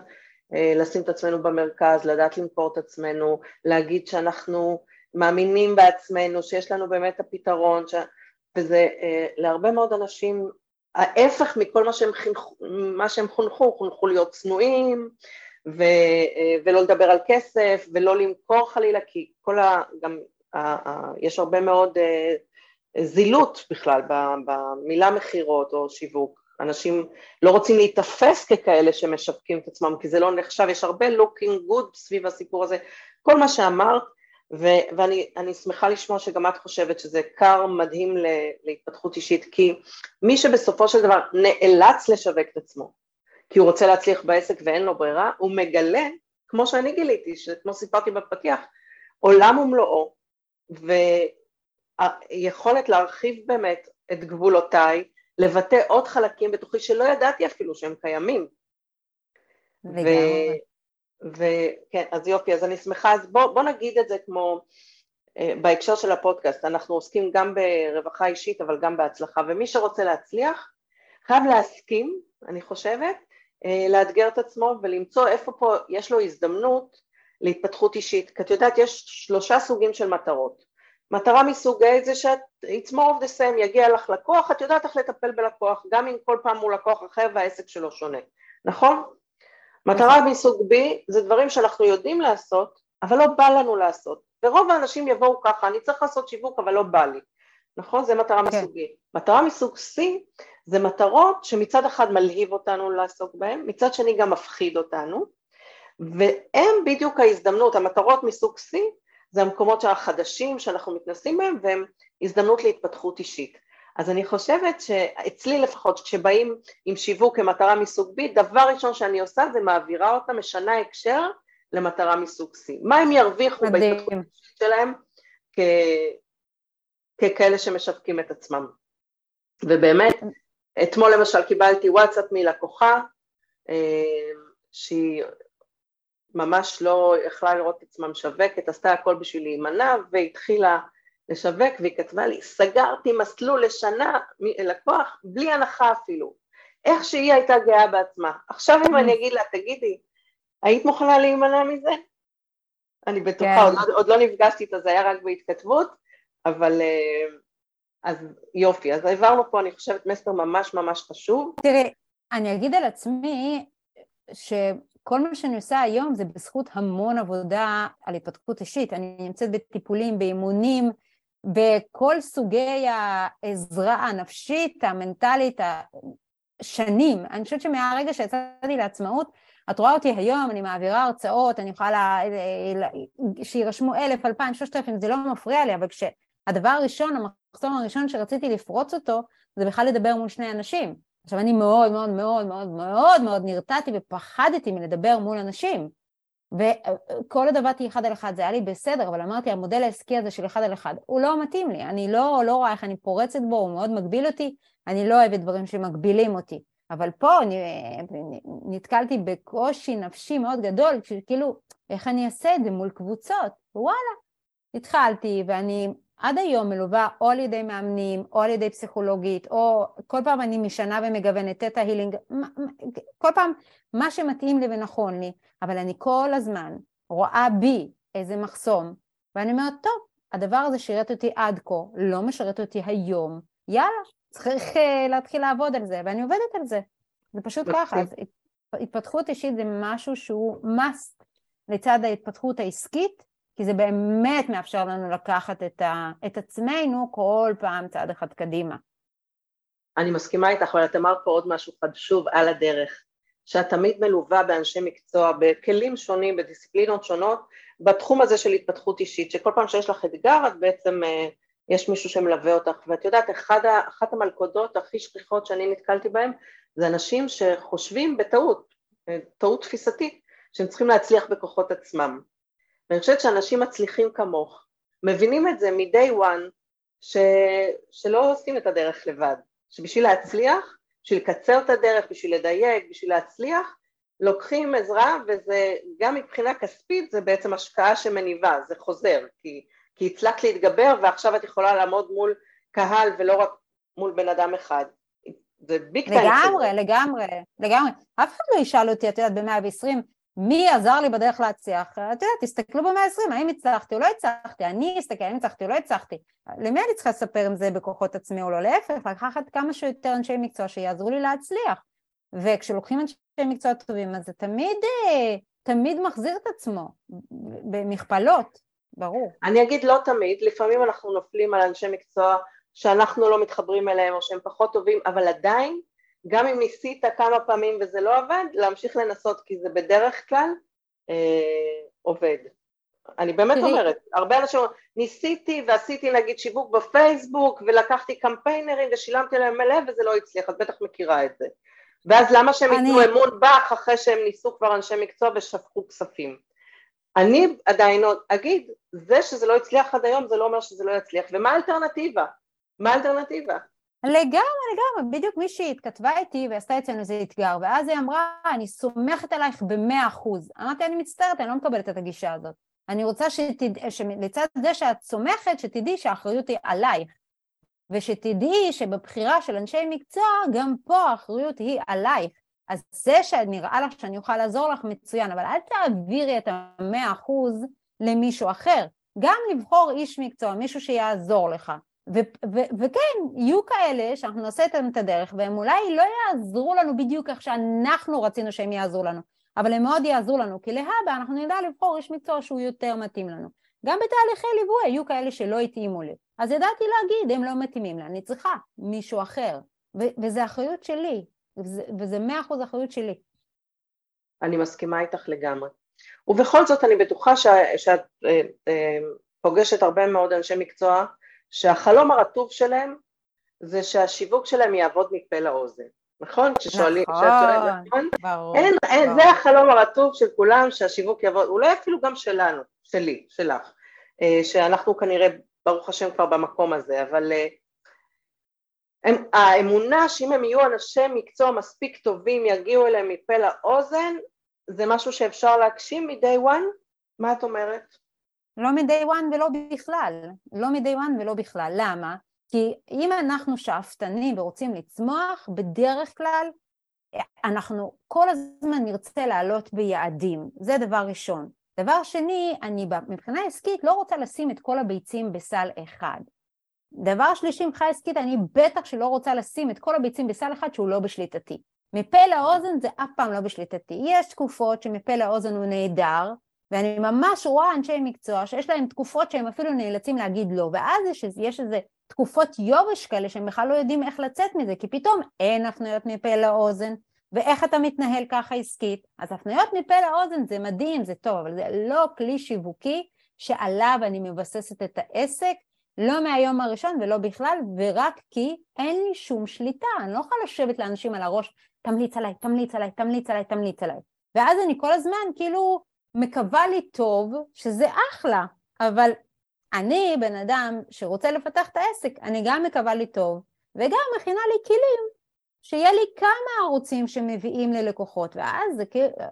לשים את עצמנו במרכז, לדעת למכור את עצמנו, להגיד שאנחנו מאמינים בעצמנו, שיש לנו באמת הפתרון, וזה להרבה מאוד אנשים, ההפך מכל מה שהם חונכו להיות צנועים, ולא לדבר על כסף, ולא למכור חלילה, כי כל גם יש הרבה מאוד זילות בכלל במילה מחירות או שיווק, אנשים לא רוצים להתאפס ככאלה שמשווקים את עצמם, כי זה לא נחשב, יש הרבה looking good סביב הסיפור הזה, כל מה שאמרת, ואני שמחה לשמוע שגם את חושבת שזה קר מדהים להתפתחות אישית, כי מי שבסופו של דבר נאלץ לשווק את עצמו, כי הוא רוצה להצליח בעסק ואין לו ברירה, הוא מגלה, כמו שאני גיליתי, שכמו סיפרתי בפתיח, עולם ומלואו, והיכולת להרחיב באמת את גבולותיי, לבטא עוד חלקים בתוכי שלא ידעתי אפילו שהם קיימים. כן, אז יופי, אז אני שמחה, אז בוא נגיד את זה כמו, בהקשר של הפודקאסט, אנחנו עוסקים גם ברווחה אישית, אבל גם בהצלחה, ומי שרוצה להצליח, חייב להסכים, אני חושבת, לאתגר את עצמו, ולמצוא איפה פה יש לו הזדמנות להתפתחות אישית, כי את יודעת, יש 3 סוגים של מטרות, מטרה מסוג A זה שאת, it's more of the same, יגיע לך לקוח, את יודעת איך לטפל בלקוח, גם אם כל פעם הוא לקוח אחר והעסק שלו שונה, נכון? מטרה מסוג B זה דברים שאנחנו יודעים לעשות, אבל לא בא לנו לעשות, ורוב האנשים יבואו ככה, אני צריך לעשות שיווק אבל לא בא לי, נכון? זה מטרה מסוג B. מטרה מסוג C זה מטרות שמצד אחד מלהיב אותנו לעסוק בהן, מצד שני גם מפחיד אותנו, והם בדיוק ההזדמנות, המטרות מסוג C, זה המקומות החדשים שאנחנו מתנסים בהם, והם הזדמנות להתפתחות אישית. אז אני חושבת שאצלי לפחות, כשבאים עם שיווק כמטרה מסוג B, דבר ראשון שאני עושה זה מעבירה אותה, משנה הקשר למטרה מסוג C. מה הם ירוויחו בהתפתחות אישית שלהם, ככאלה שמשווקים את עצמם. ובאמת, אתמול למשל קיבלתי וואטסאפ מלקוחה, שהיא ממש לא יכלה לראות את עצמה משווקת, עשתה הכל בשביל להימנע, והתחילה לשווק, והיא כתבה לי, סגרתי מסלול לשנה לקוח, בלי הנחה אפילו, איך שהיא הייתה גאה בעצמה. עכשיו אם אני אגיד לה, תגידי, היית מוכנה להימנע מזה? אני בטוחה, עוד לא נפגשתי איתה, זה היה רק בהתכתבות, אבל אז יופי, אז העברנו פה, אני חושבת, מסר ממש ממש חשוב. תראי, אני אגיד על עצמי, כל מה שאני עושה היום זה בזכות המון עבודה על התפתחות אישית. אני נמצאת בטיפולים, באימונים, בכל סוגי העזרה הנפשית, המנטלית, השנים. אני חושבת שמהרגע שיצאתי לעצמאות, את רואה אותי היום, אני מעבירה הרצאות, אני יכולה שירשמו 1,000, 2,000, 3,000, זה לא מפריע לי, אבל כשהדבר הראשון, המחסום הראשון שרציתי לפרוץ אותו, זה בכלל לדבר מול 2 אנשים. עכשיו אני מאוד מאוד מאוד מאוד מאוד מאוד נרתעתי ופחדתי מלדבר מול אנשים, וכל הדברתי אחד על אחד, זה היה לי בסדר, אבל אמרתי המודל העסקי הזה של אחד על אחד, הוא לא מתאים לי, אני לא רואה איך אני פורצת בו, הוא מאוד מגביל אותי, אני לא אוהבת דברים שמגבילים אותי, אבל פה נתקלתי בקושי נפשי מאוד גדול, כאילו איך אני אעשה את זה מול קבוצות, וואלה, התחלתי ואני עד היום מלווה או על ידי מאמנים, או על ידי פסיכולוגית, או כל פעם אני משנה ומגוונת את ההילינג, כל פעם מה שמתאים לי ונכון לי, אבל אני כל הזמן רואה בי איזה מחסום, ואני אומרת, טוב, הדבר הזה שירת אותי עד כה, לא משרת אותי היום, יאללה, צריך להתחיל לעבוד על זה, ואני עובדת על זה, זה פשוט ככה, התפתחות אישית זה משהו שהוא must לצד ההתפתחות העסקית, כי זה באמת מאפשר לנו לקחת את עצמנו כל פעם צעד אחד קדימה. אני מסכימה איתך, אבל את אמרת פה עוד משהו חשוב על הדרך, שאת תמיד מלווה באנשי מקצוע, בכלים שונים, בדיסציפלינות שונות, בתחום הזה של התפתחות אישית, שכל פעם שיש לך אתגר, את בעצם יש מישהו שמלווה אותך, ואת יודעת, אחת המלכודות הכי שכיחות שאני נתקלתי בהן, זה אנשים שחושבים בטעות, טעות תפיסתית, שהם צריכים להצליח בכוחות עצמם. ואני חושבת שאנשים מצליחים כמוך, מבינים את זה מ-day one, שלא עושים את הדרך לבד, שבשביל להצליח, בשביל לקצר את הדרך, בשביל לדייק, בשביל להצליח, לוקחים עזרה, וזה גם מבחינה כספית, זה בעצם השקעה שמניבה, זה חוזר, כי הצלחת להתגבר, ועכשיו את יכולה לעמוד מול קהל, ולא רק מול בן אדם אחד. זה ביג טיים. לגמרי, לגמרי, לגמרי. אף אחד לא ישאל אותי, את יודעת, ב-120, מי עזר לי בדרך להצליח? אתה יודע, תסתכלו ב-120, האם הצלחתי או לא הצלחתי, אני אסתכל, האם הצלחתי או לא הצלחתי. למי אני צריכה לספר אם זה בכוחות עצמי או לא? להפך, לקחת כמה שיותר אנשי מקצוע שיעזרו לי להצליח. וכשלוקחים אנשי מקצוע טובים, אז זה תמיד מחזיר את עצמו, במכפלות, ברור. אני אגיד לא תמיד, לפעמים אנחנו נופלים על אנשי מקצוע שאנחנו לא מתחברים אליהם, או שהם פחות טובים, אבל עדיין, גם אם ניסית כמה פעמים וזה לא עבד, להמשיך לנסות, כי זה בדרך כלל עובד. אני באמת אומרת, הרבה אנשים ניסיתי ועשיתי נגיד שיווק בפייסבוק, ולקחתי קמפיינרים ושילמתי להם מלא וזה לא הצליח, את בטח מכירה את זה. ואז למה שהם ייתנו אמון בך אחרי שהם ניסו כבר אנשי מקצוע ושפכו כספים? אני עדיין אגיד, זה שזה לא הצליח עד היום, זה לא אומר שזה לא יצליח. ומה האלטרנטיבה? מה האלטרנטיבה? לגמרי, בדיוק מישהי התכתבה איתי ועשתה אצלנו זה אתגר, ואז היא אמרה, אני סומכת עלייך ב100%. אמרתי, אני מצטערת, אני לא מקבלת את הגישה הזאת. אני רוצה שלצד זה שאת סומכת, שתדעי שהאחריות היא עלייך, ושתדעי שבבחירה של אנשי מקצוע, גם פה האחריות היא עלייך. אז זה שנראה לך שאני אוכל לעזור לך מצוין, אבל אל תעבירי את 100% למישהו אחר. גם לבחור איש מקצוע, מישהו שיעזור לך. וכן, יהיו כאלה שאנחנו נעשה אתם את הדרך, והם אולי לא יעזרו לנו בדיוק איך שאנחנו רצינו שהם יעזרו לנו, אבל הם מאוד יעזרו לנו, כי להבא אנחנו נדע לבחור איש מקצוע שהוא יותר מתאים לנו. גם בתהליכי ליווי, היו כאלה שלא התאימו לי. אז ידעתי להגיד, הם לא מתאימים לי, אני צריכה מישהו אחר. וזה אחריות שלי, וזה 100% אחריות שלי. אני מסכימה איתך לגמרי. ובכל זאת אני בטוחה שאת פוגשת הרבה מאוד אנשי מקצוע, שהחלום הרטוב שלהם זה שהשיווק שלהם יעבוד מפה לאוזן, נכון? כששואלים, נכון? ברור. זה החלום הרטוב של כולם שהשיווק יעבוד, אולי אפילו גם שלנו, שלי, שלך, שאנחנו כנראה ברוך השם כבר במקום הזה, אבל האמונה שאם הם יהיו אנשי מקצוע מספיק טובים יגיעו אליהם מפה לאוזן, זה משהו שאפשר להגשים מדי וואן, מה את אומרת? לא מ-day one ולא בכלל, למה? כי אם אנחנו שאפתנים ורוצים לצמוח, בדרך כלל אנחנו כל הזמן נרצה לעלות ביעדים, זה דבר ראשון. דבר שני, אני מבחינה עסקית לא רוצה לשים את כל הביצים בסל אחד. דבר שלישי, מבחינה עסקית אני בטח שלא רוצה לשים את כל הביצים בסל אחד שהוא לא בשליטתי. מפה לאוזן זה אף פעם לא בשליטתי, יש תקופות שמפה לאוזן הוא נהדר, ואני ממש רואה אנשי מקצוע שיש להם תקופות שהם אפילו נאלצים להגיד לא, ואז יש איזה תקופות יובש כאלה שהם בכלל לא יודעים איך לצאת מזה, כי פתאום אין הפנויות מפה לאוזן, ואיך אתה מתנהל ככה עסקית, אז הפנויות מפה לאוזן זה מדהים, זה טוב, אבל זה לא כלי שיווקי שעליו אני מבססת את העסק, לא מהיום הראשון ולא בכלל, ורק כי אין לי שום שליטה, אני לא יכולה לשבת לאנשים על הראש, תמליץ עליי, ואז אני כל הזמן כאילו, מקווה לי טוב שזה אחלה, אבל אני בן אדם שרוצה לפתח את העסק, אני גם מקווה לי טוב, וגם מכינה לי כלים, שיהיה לי כמה ערוצים שמביאים ללקוחות,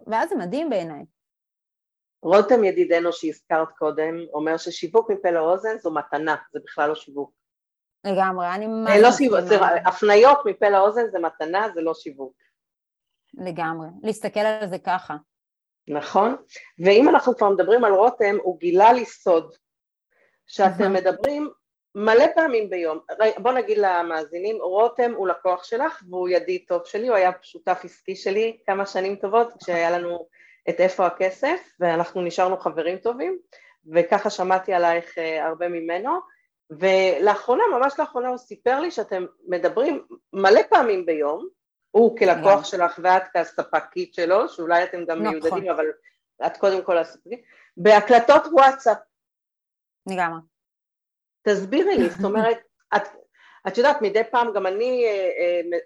ואז זה מדהים בעיניי. רותם ידידנו שהזכרת קודם, אומר ששיווק מפה לאוזן זו מתנה, זה בכלל לא שיווק. לגמרי, אני ממש... לא שיווק, הפניות מפה לאוזן זה מתנה, זה לא שיווק. לגמרי, להסתכל על זה ככה. נכון, ואם אנחנו כבר מדברים על רותם, הוא גילה לי סוד, שאתם מדברים מלא פעמים ביום, בוא נגיד למאזינים, רותם הוא לקוח שלך, והוא ידיד טוב שלי, הוא היה שותף עסקי שלי כמה שנים טובות, כשהיה לנו את איפה הכסף, ואנחנו נשארנו חברים טובים, וככה שמעתי עלייך הרבה ממנו, ולאחרונה, ממש לאחרונה הוא סיפר לי, שאתם מדברים מלא פעמים ביום, הוא כלקוח שלך ואת כספקית שלו, שאולי אתם גם מיודדים, אבל את קודם כל הספקית, בהקלטות וואטסאפ. לגמרי. תסבירי לי, זאת אומרת, את יודעת, מדי פעם גם אני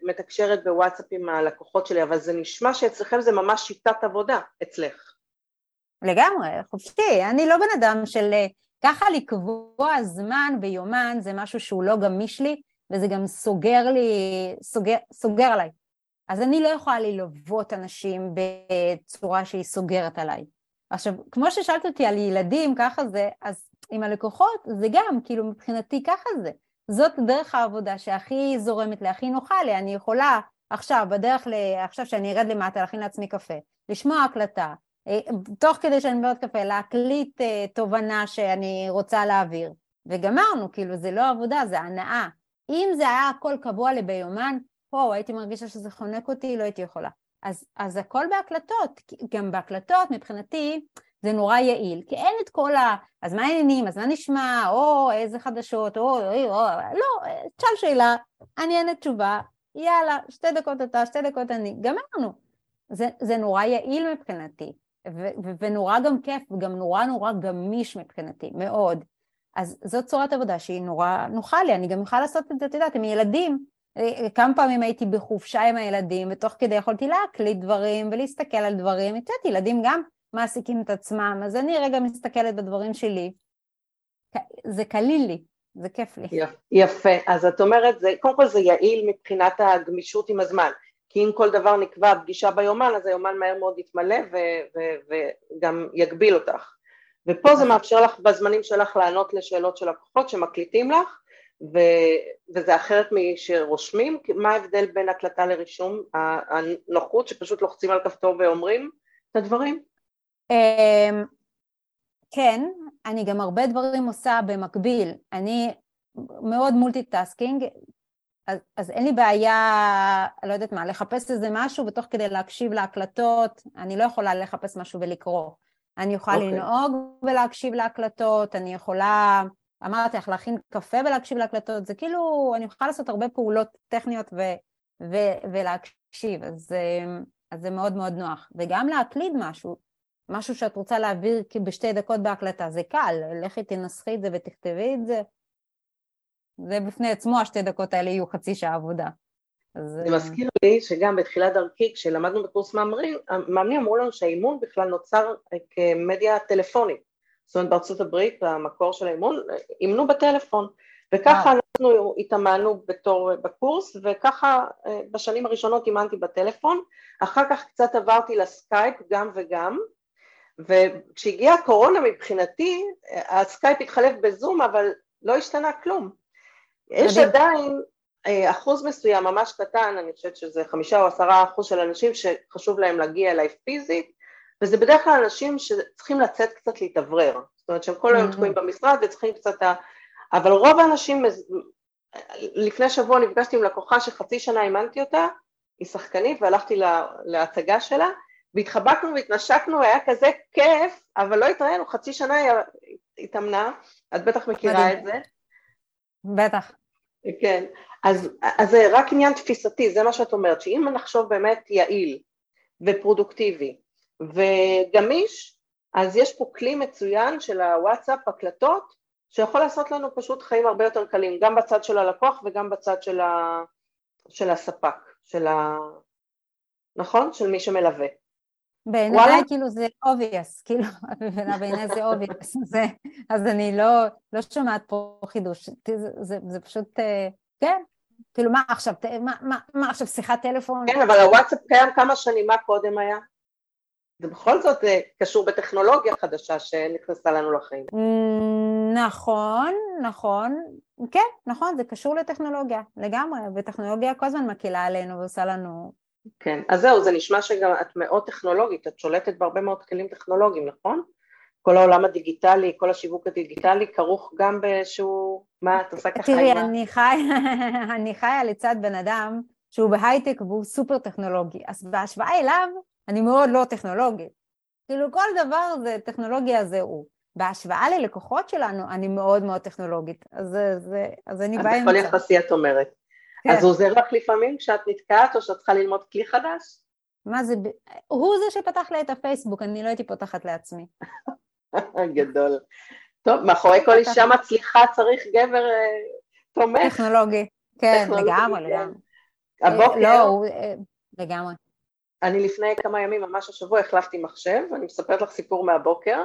מתקשרת בוואטסאפ עם הלקוחות שלי, אבל זה נשמע שאצלכם זה ממש שיטת עבודה אצלך. לגמרי, חופשי, אני לא בן אדם של ככה לקבוע זמן ביומן, זה משהו שהוא לא גמיש לי, וזה גם סוגר עליי. אז אני לא יכולה ללוות אנשים בצורה שהיא סוגרת עליי. עכשיו, כמו ששאלת אותי על ילדים, ככה זה, אז עם הלקוחות, זה גם, כאילו מבחינתי ככה זה. זאת דרך העבודה שהכי זורמת לי, הכי נוחה לי. אני יכולה עכשיו, עכשיו שאני ארד למטה, להכין לעצמי קפה, לשמוע הקלטה, תוך כדי שאני מאוד קפה, להקליט תובנה שאני רוצה להעביר. וגמרנו, כאילו, זה לא עבודה, זה הנאה. אם זה היה הכל קבוע לי ביומן, פה הייתי מרגישה שזה חונק אותי, לא הייתי יכולה. אז הכל בהקלטות, גם בהקלטות מבחינתי זה נורא יעיל, כי אין את כל ה... אז מה העניינים, אז מה נשמע, או איזה חדשות, או, לא, תשאל שאלה, אני אין את תשובה, יאללה, 2 דקות אתה, 2 דקות אני, גמרנו. זה נורא יעיל מבחינתי, ונורא גם כיף, וגם נורא גמיש מבחינתי, מאוד. אז זאת צורת עבודה שהיא נורא נוחה לי, אני גם יכולה לעשות את זה, תדעת, עם ילדים, כמה פעמים הייתי בחופשה עם הילדים, ותוך כדי יכולתי להקליט דברים, ולהסתכל על דברים, את יודעת, ילדים גם מעסיקים את עצמם, אז אני רגע מסתכלת בדברים שלי, זה קליל לי, זה כיף לי. יפה, אז את אומרת, זה, קודם כל זה יעיל מבחינת הגמישות עם הזמן, כי אם כל דבר נקבע פגישה ביומן, אז היומן מהר מאוד יתמלא, וגם יגביל אותך. ופה זה מאפשר לך בזמנים שלך לענות לשאלות של לקוחות שמקליטים לך, וזה אחרת משרושמים. מה ההבדל בין הקלטה לרישום? הנוחות שפשוט לוחצים על כפתור ואומרים את הדברים? כן, אני גם הרבה דברים עושה במקביל. אני מאוד מולטיטאסקינג, אז אין לי בעיה, לא יודעת מה, לחפש איזה משהו ותוך כדי להקשיב להקלטות, אני לא יכולה לחפש משהו ולקרוא. אני יכולה לנהוג ולהקשיב להקלטות, אני יכולה, אמרתי לך, להכין קפה ולהקשיב להקלטות, זה כאילו, אני יכולה לעשות הרבה פעולות טכניות ולהקשיב, אז זה מאוד מאוד נוח. וגם להקליד משהו שאת רוצה להעביר ב2 דקות בהקלטה, זה קל, לכי תנסחי את זה ותכתבי את זה, זה בפני עצמו, 2 דקות האלה יהיו חצי שעה עבודה. זה מזכיר לי שגם בתחילת דרכי, כשלמדנו בקורס מאמנים, אמרו לנו שהאימון בכלל נוצר כמדיה טלפונית. זאת אומרת, בארצות הברית, המקור של האימון, אימנו בטלפון. וככה אנחנו התאמנו בתור בקורס, וככה בשנים הראשונות אימנתי בטלפון. אחר כך קצת עברתי לסקייפ גם וגם. וכשהגיעה הקורונה מבחינתי, הסקייפ התחלף בזום, אבל לא השתנה כלום. יש עדיין... אחוז מסוים ממש קטן, אני חושבת שזה 5% או 10% של אנשים שחשוב להם להגיע אליי פיזית, וזה בדרך כלל אנשים שצריכים לצאת קצת להתאוורר, זאת אומרת שהם כל היום תקועים במשרד וצריכים קצת, אבל רוב האנשים, לפני שבוע נפגשתי עם לקוחה שחצי שנה אימנתי אותה, היא שחקנית והלכתי להצגה שלה, והתחבקנו והתנשקנו, היה כזה כיף, אבל לא התראינו, חצי שנה התאמנה, את בטח מכירה את זה. בטח. כן, אז זה רק עניין תפיסתי, זה מה שאת אומרת, שאם נחשוב באמת יעיל ופרודוקטיבי וגמיש, אז יש פה כלי מצוין של הוואטסאפ, הקלטות, שיכול לעשות לנו פשוט חיים הרבה יותר קלים, גם בצד של הלקוח וגם בצד של הספק, נכון? של מי שמלווה. בעיניי כאילו זה obvious, כאילו, בעיניי זה obvious, אז אני לא שומעת פה חידוש, זה פשוט, כן, כאילו מה עכשיו, שיחת טלפון? כן, אבל הוואטסאפ קיים כמה שנים, מה קודם היה? זה בכל זאת קשור בטכנולוגיה חדשה שנכנסה לנו לחיים. נכון, כן, נכון, זה קשור לטכנולוגיה, לגמרי, וטכנולוגיה כל הזמן מקילה עלינו ועושה לנו... כן, אז זהו, זה נשמע שגם את מאוד טכנולוגית, את שולטת בהרבה מאוד כלים טכנולוגיים, נכון? כל העולם הדיגיטלי, כל השיווק הדיגיטלי, כרוך גם בשהוא, מה, את עושה ככה? תראי, אני חיה לצד בן אדם שהוא בהייטק והוא סופר טכנולוגי, אז בהשוואה אליו אני מאוד לא טכנולוגית. כאילו כל דבר זה טכנולוגיה זהו. בהשוואה ללקוחות שלנו אני מאוד מאוד טכנולוגית, אז אני באה עם זה. אז בכל יחסי את אומרת. אז הוא עוזר לך לפעמים כשאת נתקעת או שאת צריכה ללמוד כלי חדש? מה זה? הוא זה שפתח לי את הפייסבוק, אני לא הייתי פותחת לעצמי. גדול. טוב, מאחורי כל אישה מצליחה צריך גבר תומך. טכנולוגי, כן, לגמרי. הבוקר? לא, לגמרי. אני לפני כמה ימים, ממש השבוע, החלפתי מחשב, אני מספרת לך סיפור מהבוקר,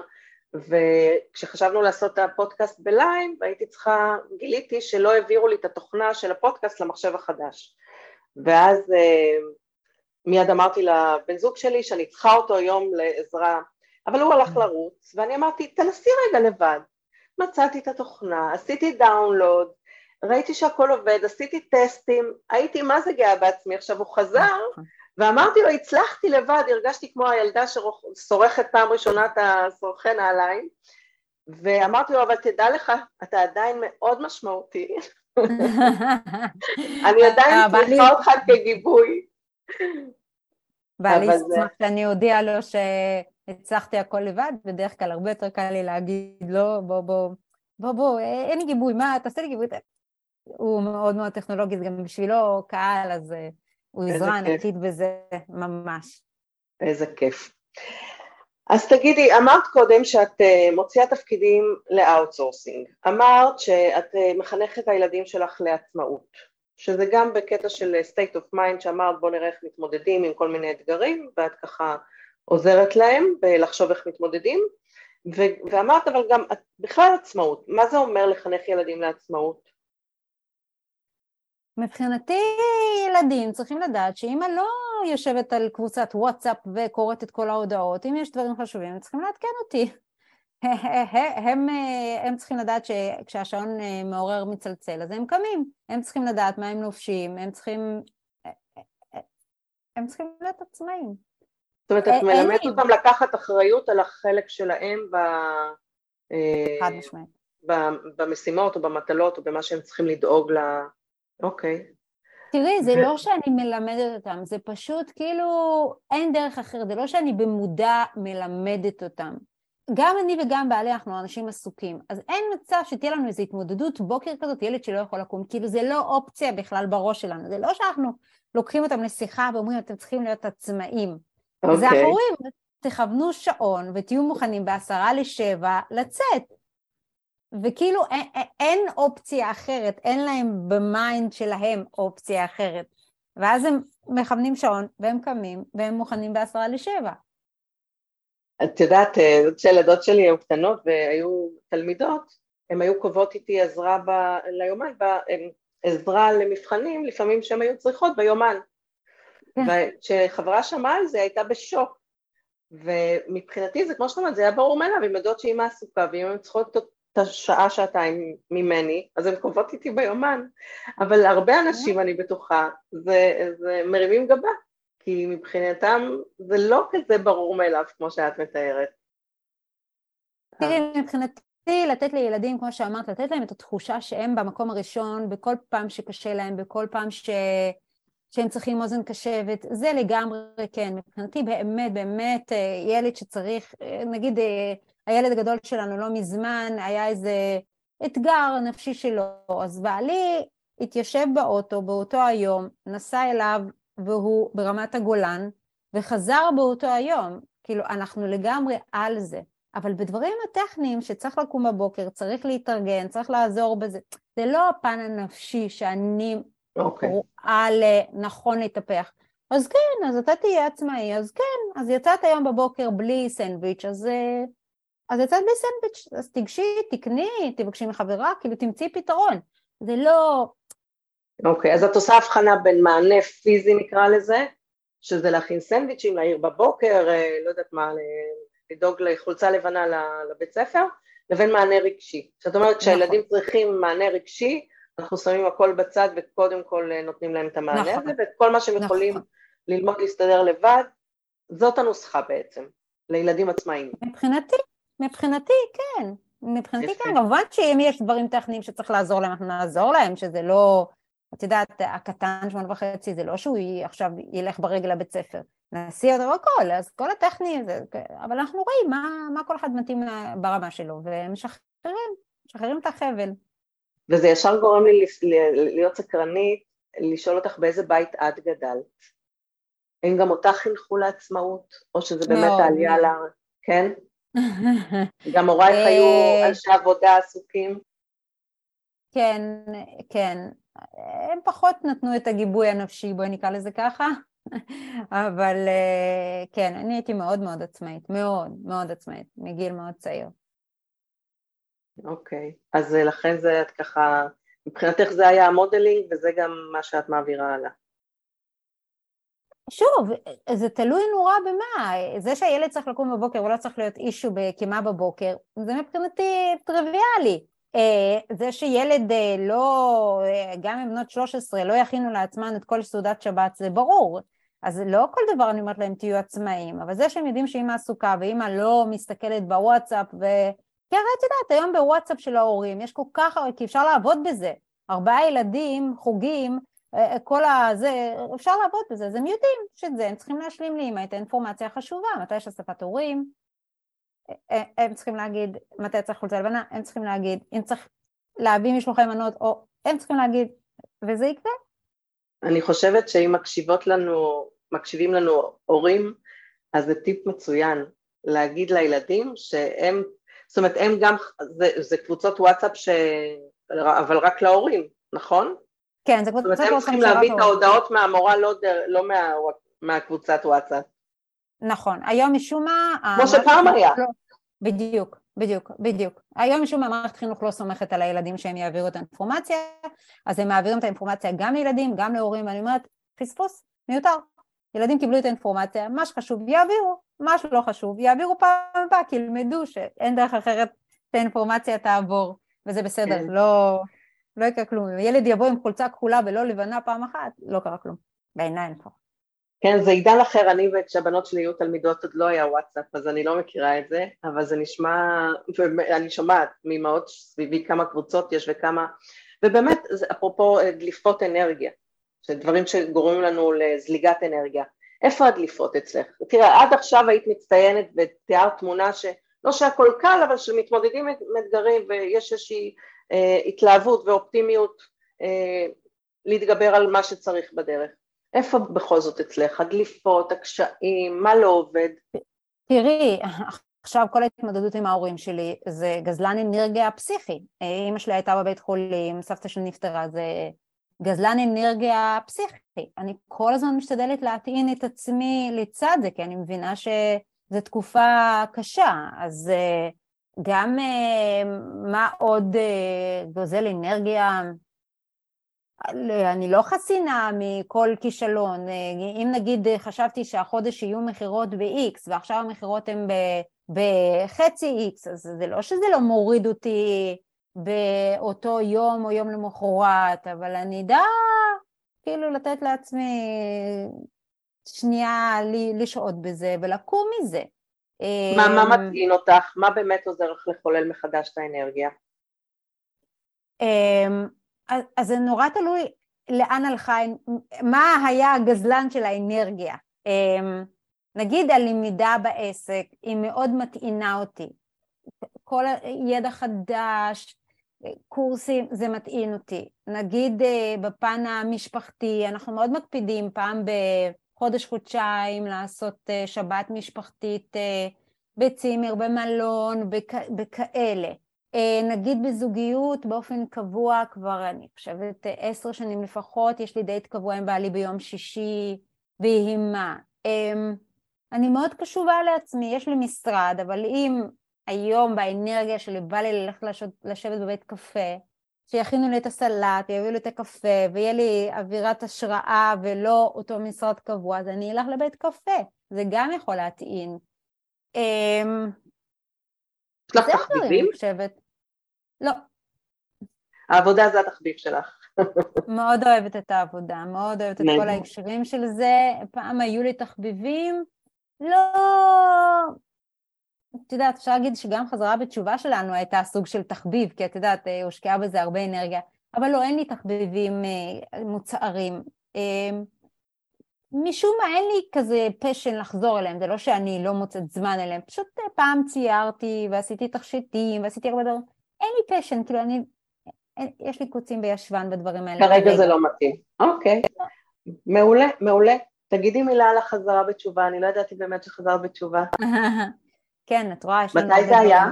וכשחשבנו לעשות את הפודקאסט בלייב, הייתי צריכה, גיליתי שלא העבירו לי את התוכנה של הפודקאסט למחשב החדש. ואז מיד אמרתי לבן זוג שלי שאני צריכה אותו היום לעזרה, אבל הוא הלך לרוץ, ואני אמרתי, תנסי רגע לבד. מצאתי את התוכנה, עשיתי דאונלוד, ראיתי שהכל עובד, עשיתי טסטים, הייתי מה זה גאה בעצמי, עכשיו הוא חזר, ואמרתי לו, הצלחתי לבד, הרגשתי כמו הילדה שסורכת פעם ראשונה את הסורכי נעליים, ואמרתי לו, אבל תדע לך, אתה עדיין מאוד משמעותי, אני עדיין צריכה אותך כגיבוי. בעלי שמח שאני הודיעה לו שהצלחתי הכל לבד, בדרך כלל הרבה יותר קל לי להגיד לו, בוא, אין גיבוי, מה, תעשה לי גיבוי. הוא מאוד מאוד טכנולוגי, זה גם בשבילו קהל, אז הוא עזרה ענקית בזה ממש. איזה כיף. אז תגידי, אמרת קודם שאת מוציאה תפקידים לאאוטסורסינג, אמרת שאת מחנכת את הילדים שלך לעצמאות, שזה גם בקטע של state of mind שאמרת בוא נראה איך מתמודדים עם כל מיני אתגרים, ואת ככה עוזרת להם בלחשוב איך מתמודדים, ואמרת אבל גם בכלל עצמאות, מה זה אומר לחנך ילדים לעצמאות? מבחינתי ילדים צריכים לדעת שאמא לא יושבת על קבוצת וואטסאפ וקוראת את כל ההודעות, אם יש דברים חשובים הם צריכים לעדכן אותי. הם צריכים לדעת שכשהשעון מעורר מצלצל אז הם קמים, הם צריכים לדעת מה הם לובשים, הם צריכים להיות עצמאים. זאת אומרת, את מלמדת אותם לקחת אחריות על החלק שלהם במשימות או במטלות או במה שהם צריכים לדאוג לה. אוקיי. תראי, זה לא שאני מלמדת אותם, זה פשוט כאילו אין דרך אחרת, זה לא שאני במודע מלמדת אותם. גם אני וגם בעלי אנחנו אנשים עסוקים, אז אין מצב שתהיה לנו איזו התמודדות בוקר כזאת, ילד שלא יכול לקום, כאילו זה לא אופציה בכלל בראש שלנו, זה לא שאנחנו לוקחים אותם לשיחה ואומרים אתם צריכים להיות עצמאים. Okay. זה אחורים, תכוונו שעון ותהיו מוכנים 6:50 לצאת. וכאילו אין אופציה אחרת, אין להם במיינד שלהם אופציה אחרת. ואז הם מכוונים שעון, והם קמים, והם מוכנים 6:50. את יודעת, כשהילדות שלי היו קטנות והיו תלמידות, הן היו קובעות איתי עזרה ליומן, עזרה למבחנים, לפעמים שהן היו צריכות ביומן. וכשחברה שמעה על זה, הייתה בשוק. ומבחינתי זה כמו שאתה אומרת, זה היה ברור מאליו, הן יודעות שהיא מעסוקה, ואם הן צריכות את השעה, שעתיים ממני, אז הן קובעות איתי ביומן. אבל הרבה אנשים, אני בטוחה, זה מרימים גבה. כי מבחינתם זה לא כזה ברור מאליו כמו שאת מתארת. תראי, מבחינתי לתת לילדים, כמו שאמרת, לתת להם את התחושה שהם במקום הראשון, בכל פעם שקשה להם, בכל פעם שהם צריכים אוזן קשבת, זה לגמרי כן. מבחינתי באמת, באמת ילד שצריך, נגיד הילד הגדול שלנו לא מזמן, היה איזה אתגר נפשי שלו, אז בעלי התיישב באוטו, באותו היום, נסע אליו, והוא ברמת הגולן, וחזר באותו היום, כאילו אנחנו לגמרי על זה, אבל בדברים הטכניים שצריך לקום בבוקר, צריך להתארגן, צריך לעזור בזה, זה לא הפן הנפשי שאני רואה לנכון להתאפך, אז כן, אז אתה תהיה עצמאי, אז כן, אז יצאת היום בבוקר בלי סנדוויץ', אז יצאת בלי סנדוויץ', אז תגשי, תקני, תבקשי מחברה, כאילו תמציא פתרון, זה לא... אוקיי, אז את עושה הבחנה בין מענה פיזי נקרא לזה, שזה להכין סנדוויצ'ים, להעיר בבוקר, לא יודעת מה, לדאוג לחולצה לבנה לבית ספר, לבין מענה רגשי. זאת אומרת, כשהילדים צריכים מענה רגשי, אנחנו שמים הכל בצד וקודם כל נותנים להם את המענה הזה, ואת כל מה שהם יכולים ללמוד להסתדר לבד, זאת הנוסחה בעצם, לילדים עצמאיים. מבחינתי, כן. מבחינתי, כן, כמובן שאם יש דברים טכניים שצריך לעזור להם, אנחנו נעזור להם, שזה לא... את יודעת, הקטן 8.5, זה לא שהוא עכשיו ילך ברגל לבית ספר, נעשי אותו הכל, אז כל הטכני, זה, אבל אנחנו רואים מה כל אחד מתאים ברמה שלו, ומשחררים את החבל. וזה ישר גורם לי להיות סקרנית, לשאול אותך באיזה בית את גדלת. האם גם אותך חינכו לעצמאות, או שזה באמת העלייה לארץ, כן? גם הורייך היו אנשי עבודה עסוקים? כן, כן. הם פחות נתנו את הגיבוי הנפשי, בואי נקרא לזה ככה, אבל כן, אני הייתי מאוד מאוד עצמאית, מאוד מאוד עצמאית, מגיל מאוד צעיר. אוקיי, אז לכן זה את ככה, מבחינתך זה היה המודלינג, וזה גם מה שאת מעבירה הלאה. שוב, זה תלוי נורא במה, זה שהילד צריך לקום בבוקר, הוא לא צריך להיות אישו בקימה בבוקר, זה מבחינתי טריוויאלי. זה שילד לא, גם עם בנות 13 לא יכינו לעצמן את כל סעודת שבת, זה ברור, אז לא כל דבר אני אומרת להם תהיו עצמאים, אבל זה שהם יודעים שאמא עסוקה, ואמא לא מסתכלת בוואטסאפ, כי הרי את יודעת, היום בוואטסאפ של ההורים, יש כל כך, כי אפשר לעבוד בזה, 4 ילדים, חוגים, כל הזה, אפשר לעבוד בזה, אז הם יודעים שזה, הם צריכים להשלים לאמא את האינפורמציה החשובה, מתי יש אספת הורים, הם צריכים להגיד, מתי צריך חולצה לבנה, הם צריכים להגיד, אם צריך להביא משלוחי מנות, או הם צריכים להגיד, וזה יקרה. אני חושבת שאם מקשיבים לנו הורים, אז זה טיפ מצוין, להגיד לילדים שהם, זאת אומרת, הם גם, זה קבוצות וואטסאפ, אבל רק להורים, נכון? כן, זה קבוצות וואטסאפ. זאת אומרת, הם צריכים להביא את ההודעות מהמורה, לא מהקבוצת וואטסאפ. נכון, היום משום מה... כמו שפעם היה. בדיוק, בדיוק, בדיוק. היום משום מה מערכת חינוך לא סומכת על הילדים שהם יעבירו את האינפורמציה, אז הם מעבירים את האינפורמציה גם לילדים, גם להורים, אני אומרת, פספוס, מיותר. ילדים קיבלו את האינפורמציה, מה שחשוב יעבירו, מה שלא חשוב יעבירו פעם הבאה, כי ילמדו שאין דרך אחרת את האינפורמציה תעבור, וזה בסדר, לא יקרה כלום. ילד יבוא עם חולצה כחולה ולא לבנה פעם אחת, לא קרה כלום, בעיניים פה. כן, זה עידן אחר, אני וכשהבנות שלי יהיו תלמידות עוד לא היה וואטסאפ, אז אני לא מכירה את זה, אבל זה נשמע, אני שומעת ממאות סביבי כמה קבוצות יש וכמה, ובאמת, אפרופו דליפות אנרגיה, שדברים שגורמים לנו לזליגת אנרגיה, איפה הדליפות אצלך? תראה, עד עכשיו היית מצטיינת בתיאר תמונה שלא שהכל קל, אבל שמתמודדים אתגרים ויש איזושהי התלהבות ואופטימיות להתגבר על מה שצריך בדרך. איפה בכל זאת אצלך? הדליפות, הקשיים, מה לא עובד? תראי, עכשיו כל ההתמודדות עם ההורים שלי, זה גזלן אנרגיה פסיכי. אמא שלי הייתה בבית חולים, סבתא שלי נפטרה, זה גזלן אנרגיה פסיכי. אני כל הזמן משתדלת להטעין את עצמי לצד זה, כי אני מבינה שזו תקופה קשה. אז גם מה עוד גוזל אנרגיה... אני לא חסינה מכל כישלון, אם נגיד חשבתי שהחודש יהיו מחירות ב-X ועכשיו המחירות הן בחצי X, אז זה לא שזה לא מוריד אותי באותו יום או יום למחרת, אבל אני יודע כאילו לתת לעצמי שנייה לשעות בזה ולקום מזה. מה מטעין אותך? מה באמת עוזר לך לחולל מחדש את האנרגיה? אז זה נורא תלוי לאן הלכה, מה היה הגזלן של האנרגיה. נגיד הלמידה בעסק היא מאוד מטעינה אותי, כל הידע חדש, קורסים, זה מטעין אותי. נגיד בפן המשפחתי, אנחנו מאוד מקפידים פעם בחודש חודשיים לעשות שבת משפחתית בצימר, במלון, בכאלה. נגיד בזוגיות באופן קבוע, כבר אני חושבת 10 שנים לפחות, יש לי דייט קבוע עם בעלי ביום שישי, והיא מה. אני מאוד קשובה לעצמי, יש לי משרד, אבל אם היום באנרגיה שלי בא לי ללכת לשבת בבית קפה, שיכינו לי את הסלט, יביאו לי את הקפה, ויהיה לי אווירת השראה ולא אותו משרד קבוע, אז אני אלך לבית קפה, זה גם יכול להטעין. יש לך תחביבים? לא. העבודה זה התחביב שלך. מאוד אוהבת את העבודה, מאוד אוהבת את כל ההקשרים של זה. פעם היו לי תחביבים, לא... את יודעת, אפשר להגיד שגם חזרה בתשובה שלנו הייתה סוג של תחביב, כי את יודעת, הושקעה בזה הרבה אנרגיה, אבל לא, אין לי תחביבים מוצערים. משום מה אין לי כזה פשן לחזור אליהם, זה לא שאני לא מוצאת זמן אליהם, פשוט פעם ציירתי ועשיתי תכשיטים ועשיתי הרבה דברים, אין לי פשן, כאילו אני, יש לי קוצים בישבן בדברים האלה. כרגע זה לא מתאים, אוקיי, מעולה, מעולה, תגידי מילה על החזרה בתשובה, אני לא ידעתי באמת שחזרת בתשובה. כן, את רואה, יש לנו... מתי זה היה?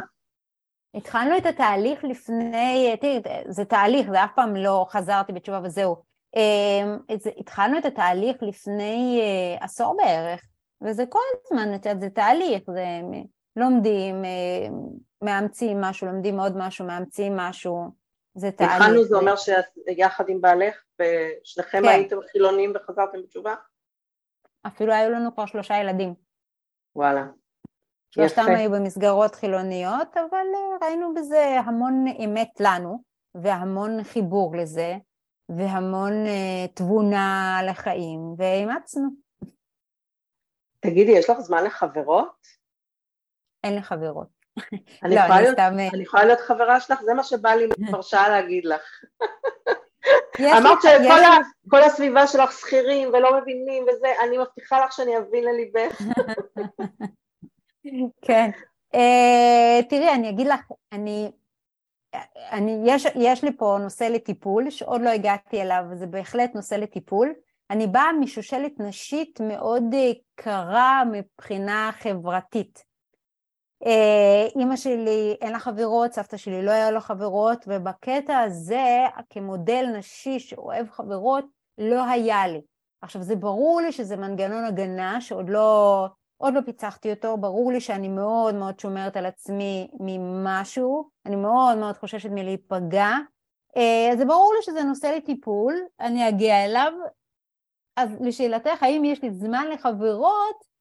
התחלנו את התהליך לפני, זה תהליך, זה אף פעם לא חזרתי בתשובה וזהו. התחלנו את התהליך לפני 10 בערך, וזה כל הזמן, זה תהליך, זה לומדים, מאמצים משהו, לומדים עוד משהו, מאמצים משהו, זה תהליך. התחלנו, זה אומר שיחד עם בעלך, ושניכם הייתם חילונים וחזרתם בתשובה? אפילו היו לנו כבר 3 ילדים. וואלה. 3 היו במסגרות חילוניות, אבל ראינו בזה המון אמת לנו, והמון חיבור לזה, והמון תבונה לחיים, ואימצנו. תגידי, יש לך זמן לחברות? אין לי חברות. אני יכולה להיות חברה שלך, זה מה שבא לי מפרשה להגיד לך. אמרת שכל הסביבה שלך שכירים ולא מבינים וזה, אני מבטיחה לך שאני אבין לליבך. כן. תראי, אני אגיד לך, יש לי פה נושא לטיפול, שעוד לא הגעתי אליו, וזה בהחלט נושא לטיפול. אני באה משושלת נשית מאוד קרה מבחינה חברתית. אמא שלי אין לה חברות, סבתא שלי לא היה לה חברות, ובקטע הזה כמודל נשי שאוהב חברות לא היה לי. עכשיו זה ברור לי שזה מנגנון הגנה שעוד לא פיצחתי אותו, ברור לי שאני מאוד מאוד שומרת על עצמי ממשהו, אני מאוד מאוד חוששת מלהיפגע, זה ברור לי שזה נושא לטיפול, אני אגיע אליו. אז לשאלתך, האם יש לי זמן לחברות?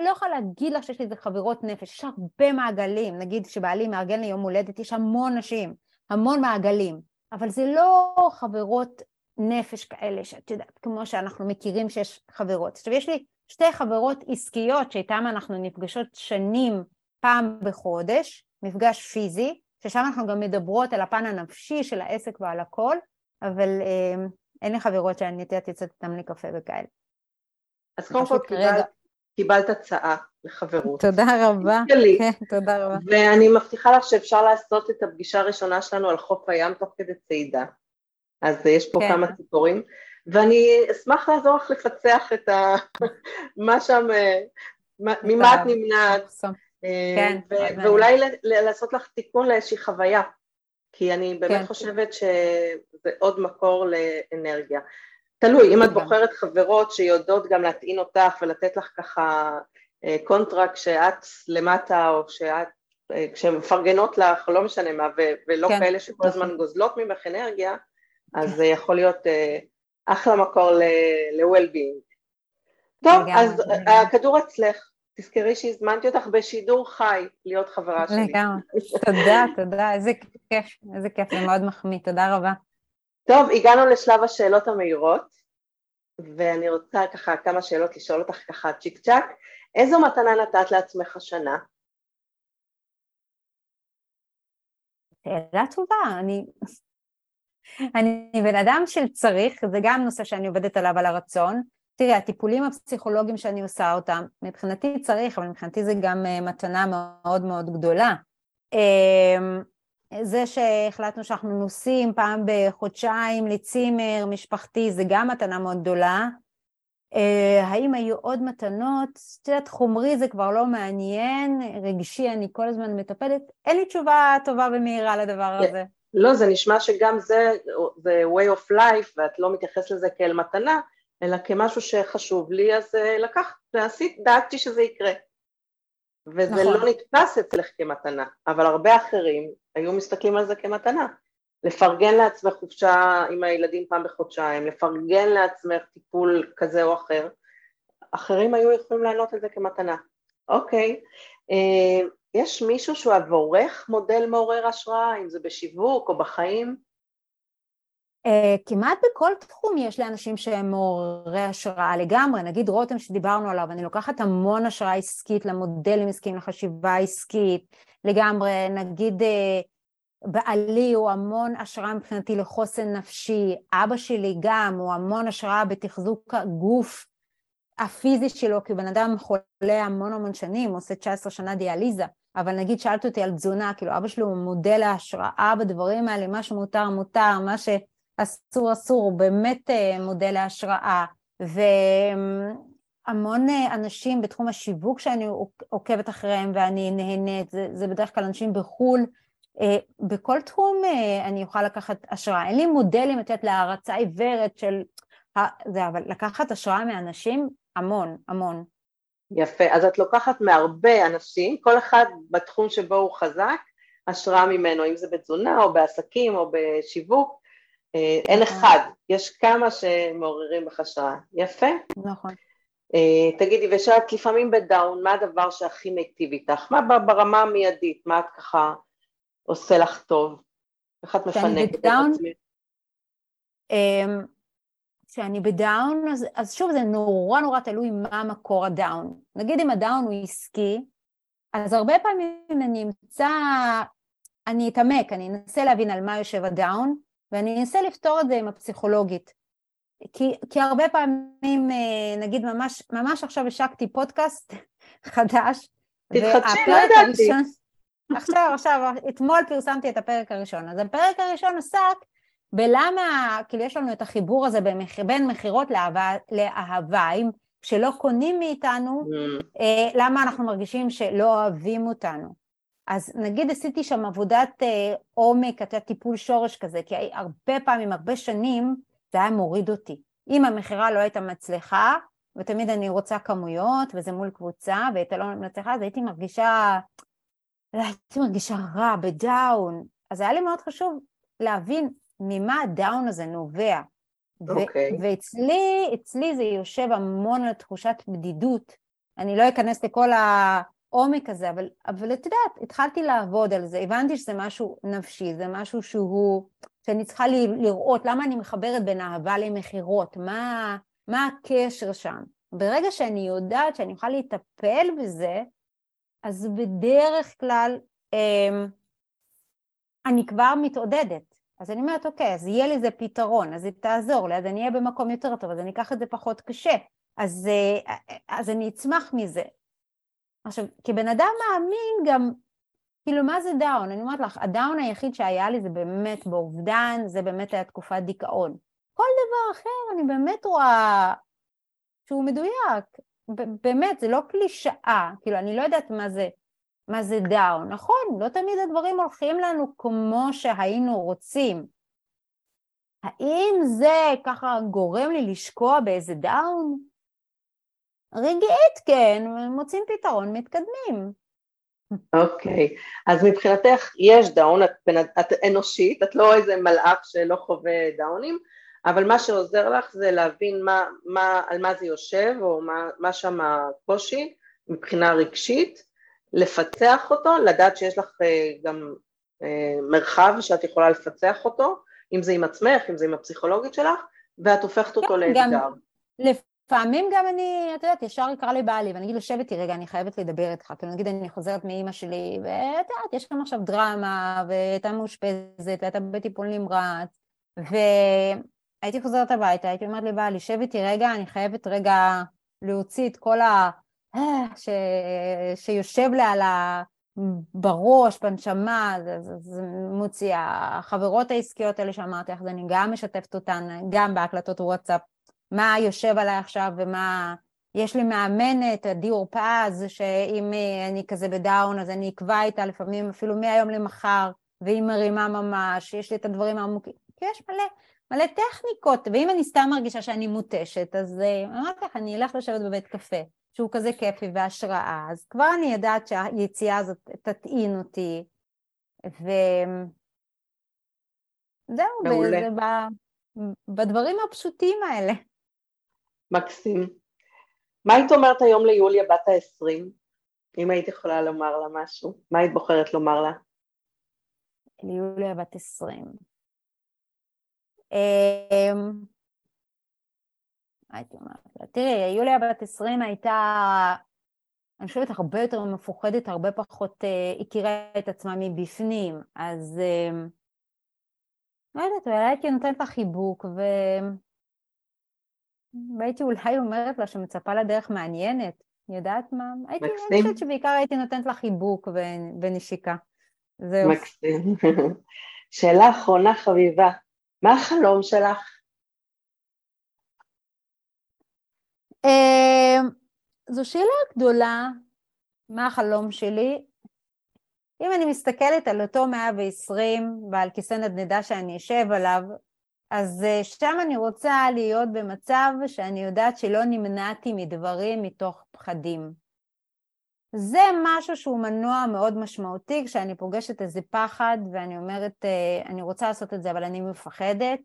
לא יכולה להגיד לך שיש לי זה חברות נפש, יש הרבה מעגלים, נגיד שבעלי מארגן ליום הולדת, יש המון נשים, המון מעגלים, אבל זה לא חברות נפש כאלה, שאת יודעת, כמו שאנחנו מכירים שיש חברות. עכשיו יש לי שתי חברות עסקיות שאיתן אנחנו נפגשות שנים פעם בחודש, מפגש פיזי, ששם אנחנו גם מדברות על הפן הנפשי של העסק ועל הכל, אבל אין לי חברות שאני יצאת איתן לקפה וכאלה. אז קודם כל קיבלת הצעה לחברות. תודה רבה. תודה רבה. ואני מבטיחה לך שאפשר לעשות את הפגישה הראשונה שלנו על חוף הים תוך כדי צעידה. אז יש פה כמה ציפורים. ואני אשמח לעזור לך לפצח את מה שם, ממה את נמנעת. ואולי לעשות לך תיקון לאיזושהי חוויה. כי אני באמת חושבת שזה עוד מקור לאנרגיה. תלוי, אם את בוחרת חברות שיודעות גם להטעין אותך ולתת לך ככה קונטרקט שאת למטה או שאת, כשמפרגנות לך, לא משנה מה, ולא כאלה שכל הזמן גוזלות ממך אנרגיה, אז זה יכול להיות אחלה מקור ל-well-being. טוב, אז הכדור אצלך, תזכרי שהזמנתי אותך בשידור חי להיות חברה שלי. לגמרי, תודה, איזה כיף, זה מאוד מחמיא, תודה רבה. טוב, הגענו לשלב השאלות המהירות, ואני רוצה ככה כמה שאלות לשאול אותך ככה צ'יק צ'ק. איזו מתנה נתת לעצמך השנה? שאלה טובה, אני בן אדם של צריך, זה גם נושא שאני עובדת עליו על הרצון. תראי, הטיפולים הפסיכולוגיים שאני עושה אותם, מבחינתי צריך, אבל מבחינתי זה גם מתנה מאוד מאוד גדולה. זה שהחלטנו שאנחנו נוסעים פעם בחודשיים לצימר משפחתי, זה גם מתנה מאוד גדולה. האם היו עוד מתנות? תדעת, חומרי זה כבר לא מעניין, רגשי אני כל הזמן מטפלת, אין לי תשובה טובה ומהירה לדבר הזה. לא, זה נשמע שגם זה way of life, ואת לא מתייחס לזה כאל מתנה, אלא כמשהו שחשוב לי, אז לקחת, דאגתי שזה יקרה. וזה לא נתפס אצלך כמתנה, אבל הרבה אחרים היו מסתכלים על זה כמתנה. לפרגן לעצמך חופשה עם הילדים פעם בחודשיים, לפרגן לעצמך טיפול כזה או אחר, אחרים היו יכולים לענות את זה כמתנה. אוקיי, יש מישהו שהוא עבורך מודל מעורר השראה, אם זה בשיווק או בחיים? כמעט בכל תחום יש לאנשים שהם מעוררי השראה לגמרי, נגיד רותם שדיברנו עליו, אני לוקחת המון השראה עסקית למודלים עסקיים, לחשיבה עסקית לגמרי, נגיד בעלי הוא המון השראה מבחינתי לחוסן נפשי, אבא שלי גם הוא המון השראה בתחזוק הגוף הפיזי שלו, כי בן אדם חולה המון שנים, עושה 19 שנה דיאליזה, אבל נגיד שאלת אותי על תזונה, כאילו אבא שלו הוא מודל ההשראה בדברים האלה, מה שמותר מותר, מה ש... אסור, באמת מודל ההשראה, והמון אנשים בתחום השיווק שאני עוקבת אחריהם ואני נהנית, זה בדרך כלל אנשים בחול, בכל תחום אני אוכל לקחת השראה, אין לי מודלים לתת להרצה עיוורת של זה, אבל לקחת השראה מאנשים המון. יפה, אז את לוקחת מהרבה אנשים, כל אחד בתחום שבו הוא חזק, השראה ממנו, אם זה בתזונה או בעסקים או בשיווק, אין אחד, יש כמה שמעוררים בך השראה. יפה? נכון. תגידי, ושאת לפעמים בדאון, מה הדבר שהכי מיטיב איתך? מה ברמה המיידית? מה את ככה עושה לך טוב? איך את מפנקת את עצמי? שאני בדאון, אז שוב זה נורא נורא תלוי מה מקור הדאון. נגיד אם הדאון הוא עסקי, אז הרבה פעמים אני אתעמק, אני אנסה להבין על מה יושב הדאון, ואני אנסה לפתור את זה עם הפסיכולוגית. כי הרבה פעמים, נגיד ממש עכשיו השקתי פודקאסט חדש. תתחדשי, לא ידעתי. עכשיו, אתמול פרסמתי את הפרק הראשון. אז הפרק הראשון עסק בלמה, כאילו יש לנו את החיבור הזה בין מחירות לאהבה, אם שלא קונים מאיתנו, למה אנחנו מרגישים שלא אוהבים אותנו. אז נגיד עשיתי שם עבודת עומק, טיפול שורש כזה, כי הרבה פעמים, הרבה שנים, זה היה מוריד אותי. אם המחירה לא הייתה מצליחה, ותמיד אני רוצה כמויות, וזה מול קבוצה, והייתה לא מצליחה, אז הייתי מרגישה רע בדאון. אז היה לי מאוד חשוב להבין ממה הדאון הזה נובע. Okay. ואצלי זה יושב המון על תחושת בדידות. אני לא אכנס לכל העומק הזה, אבל את יודעת, התחלתי לעבוד על זה, הבנתי שזה משהו נפשי, זה משהו שאני צריכה לראות למה אני מחברת בין אהבה למחירות, מה הקשר שם. ברגע שאני יודעת שאני אוכל להתאפל בזה, אז בדרך כלל אני כבר מתעודדת. אז אני אומרת, אוקיי, אז יהיה לי זה פתרון, אז היא תעזור לי, אז אני אהיה במקום יותר טוב, אז אני אקח את זה פחות קשה, אז אני אצמח מזה. עכשיו, כבן אדם מאמין גם, כאילו, מה זה דאון? אני אומרת לך, הדאון היחיד שהיה לי זה באמת באובדן, זה באמת היה תקופת דיכאון. כל דבר אחר, אני באמת רואה שהוא מדויק. באמת, זה לא קלישאה, כאילו, אני לא יודעת מה זה דאון, נכון? לא תמיד הדברים הולכים לנו כמו שהיינו רוצים. האם זה ככה גורם לי לשקוע באיזה דאון? רגעית כן, מוצאים פתרון, מתקדמים. אוקיי, אז מבחינתך יש דאון, את אנושית, את לא איזה מלאך שלא חווה דאונים, אבל מה שעוזר לך זה להבין על מה זה יושב, או מה שם הקושי מבחינה רגשית, לפצח אותו, לדעת שיש לך גם מרחב שאת יכולה לפצח אותו, אם זה עם עצמך, אם זה עם הפסיכולוגית שלך, ואת הופכת אותו לאתגר. לפעמים גם אני, את יודעת, ישר יקרא לי בעלי, ואני אגיד לו, שבתי רגע, אני חייבת לדבר איתך, כי נגיד אני חוזרת מאמא שלי, ואת יודעת, יש כאן עכשיו דרמה, והייתה מאושפזת, והייתה בטיפול נמרץ, והייתי חוזרת הביתה, הייתי אומרת לי בעלי, שבתי רגע, אני חייבת רגע להוציא את כל שיושב לה על בראש, בנשמה, זה מוציא. החברות העסקיות האלה שאמרתי, אז אני גם משתפת אותן, גם בהקלטות וואטסאפ, מה יושב עליי עכשיו ומה, יש לי מאמנת, דיור פאז, שאם אני כזה בדאון, אז אני אקבע איתה לפעמים, אפילו מהיום למחר, והיא מרימה ממש, יש לי את הדברים העמוקים, כי יש מלא טכניקות, ואם אני סתם מרגישה שאני מותשת, אז אמרתי לך, אני אלך לשבת בבית קפה. שהוא כזה כיפי והשראה, אז כבר אני יודעת שהיציאה הזאת תטעין אותי, זהו, זה בדברים הפשוטים האלה. מקסים. מה היית אומרת היום ליוליה בת ה-20? אם היית יכולה לומר לה משהו, מה היית בוחרת לומר לה? ליוליה בת 20. תראי, יוליה בת 20 הייתה, אני חושבת, הרבה יותר מפוחדת, הרבה פחות הכירה את עצמה מבפנים, אז לא יודעת, אולי הייתי נותנת לה חיבוק, והייתי אולי אומרת לה שמצפה לה דרך מעניינת, יודעת מה? הייתי חושבת שבעיקר הייתי נותנת לה חיבוק ונשיקה. מקסים. שאלה אחרונה חביבה, מה החלום שלך? זו שאלה גדולה, מה החלום שלי? אם אני מסתכלת על אותו 120 ועל כיסא נדנדה שאני אשב עליו, אז שם אני רוצה להיות במצב שאני יודעת שלא נמנעתי מדברים מתוך פחדים. זה משהו שהוא מנוע מאוד משמעותי, כשאני פוגשת איזה פחד ואני אומרת, אני רוצה לעשות את זה אבל אני מפחדת,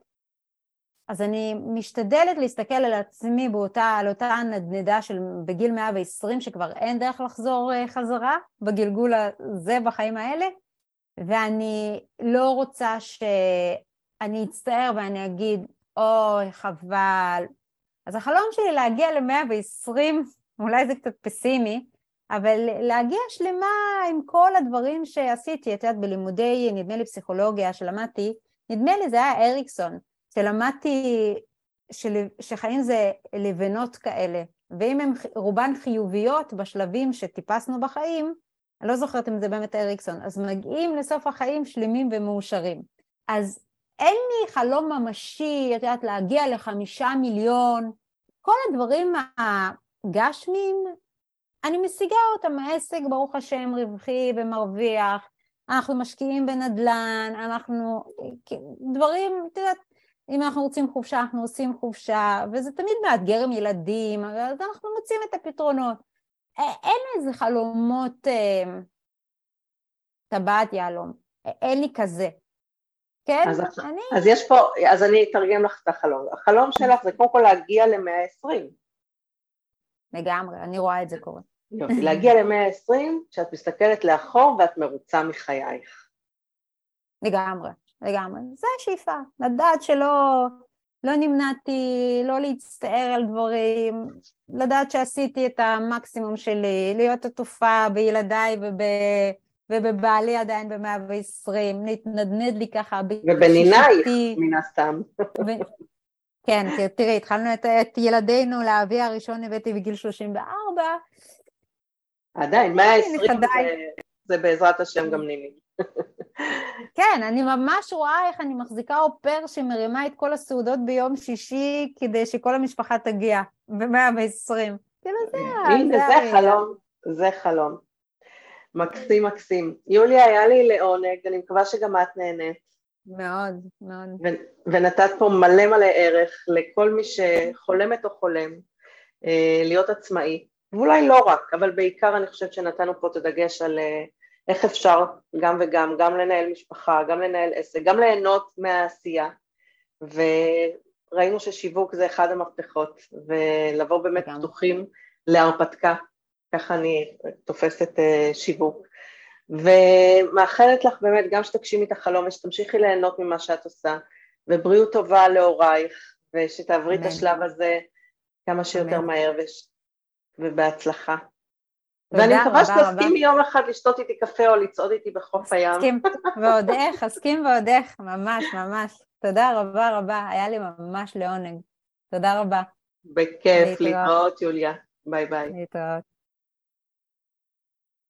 אז אני משתדלת להסתכל על עצמי על אותה נדנדה בגיל 120 שכבר אין דרך לחזור חזרה בגלגול הזה בחיים האלה, ואני לא רוצה שאני אצטער ואני אגיד אוי, חבל. אז החלום שלי להגיע ל-120, אולי זה קצת פסימי, אבל להגיע שלמה עם כל הדברים שעשיתי, את יודעת, בלימודי, נדמה לי פסיכולוגיה שלמדתי, נדמה לי זה היה אריקסון, שלמדתי שחיים זה לבנות כאלה, ואם הם רובן חיוביות בשלבים שטיפסנו בחיים, אני לא זוכרת אם זה באמת אריקסון, אז מגיעים לסוף החיים שלמים ומאושרים. אז אין לי חלום ממשי, את יודעת, להגיע ל5 מיליון, כל הדברים הגשמים, אני משיגה אותם, העסק ברוך השם רווחי ומרוויח, אנחנו משקיעים בנדלן, אנחנו, דברים, את יודעת, אם אנחנו רוצים חופשה, אנחנו עושים חופשה, וזה תמיד מאתגר עם ילדים, אז אנחנו מוצאים את הפתרונות. אין איזה חלומות טבעת יעלום, אין לי כזה. כן? אז יש פה, אז אני אתרגם לך את החלום. החלום שלך זה קודם כל להגיע ל-120. לגמרי, אני רואה את זה קורה. יופי, להגיע ל-120, כשאת מסתכלת לאחור ואת מרוצה מחייך. לגמרי. לגמרי, זה השאיפה, לדעת שלא נמנעתי, לא להצטער על דברים, לדעת שעשיתי את המקסימום שלי, להיות עטופה בילדיי ובבעלי עדיין ב-120, להתנדנד לי ככה. ובנינייך, מן הסתם. כן, תראי, התחלנו את ילדינו, לאבי הראשון הבאתי בגיל 34. עדיין, 120 זה בעזרת השם גם נימי. כן, אני ממש רואה איך אני מחזיקה אופר שמרימה את כל הסעודות ביום שישי כדי שכל המשפחה תגיע ב-120. כאילו זה חלום. מקסים, מקסים. יוליה, היה לי לעונג, אני מקווה שגם את נהנית. מאוד, מאוד. ונתת פה מלא מלא ערך לכל מי שחולמת או חולם להיות עצמאי. ואולי לא רק, אבל בעיקר אני חושבת שנתנו פה תדגש על איך אפשר גם וגם, גם לנהל משפחה, גם לנהל עסק, גם ליהנות מהעשייה, וראינו ששיווק זה אחד המפתחות, ולבוא באמת פתוחים להרפתקה, ככה אני תופסת שיווק, ומאחלת לך באמת גם שתגשימי את החלום, ושתמשיכי ליהנות ממה שאת עושה, ובריאות טובה להורייך, ושתעברי את השלב הזה כמה שיותר מהר, ובהצלחה. ואני מקווה שתסכים יום אחד לשתות איתי קפה או לצעוד איתי בחוף הים. הסכים ועוד איך, הסכים ועוד איך, ממש, ממש. תודה רבה רבה, היה לי ממש לעונג. תודה רבה. בכיף, להתראות יוליה. ביי ביי. להתראות.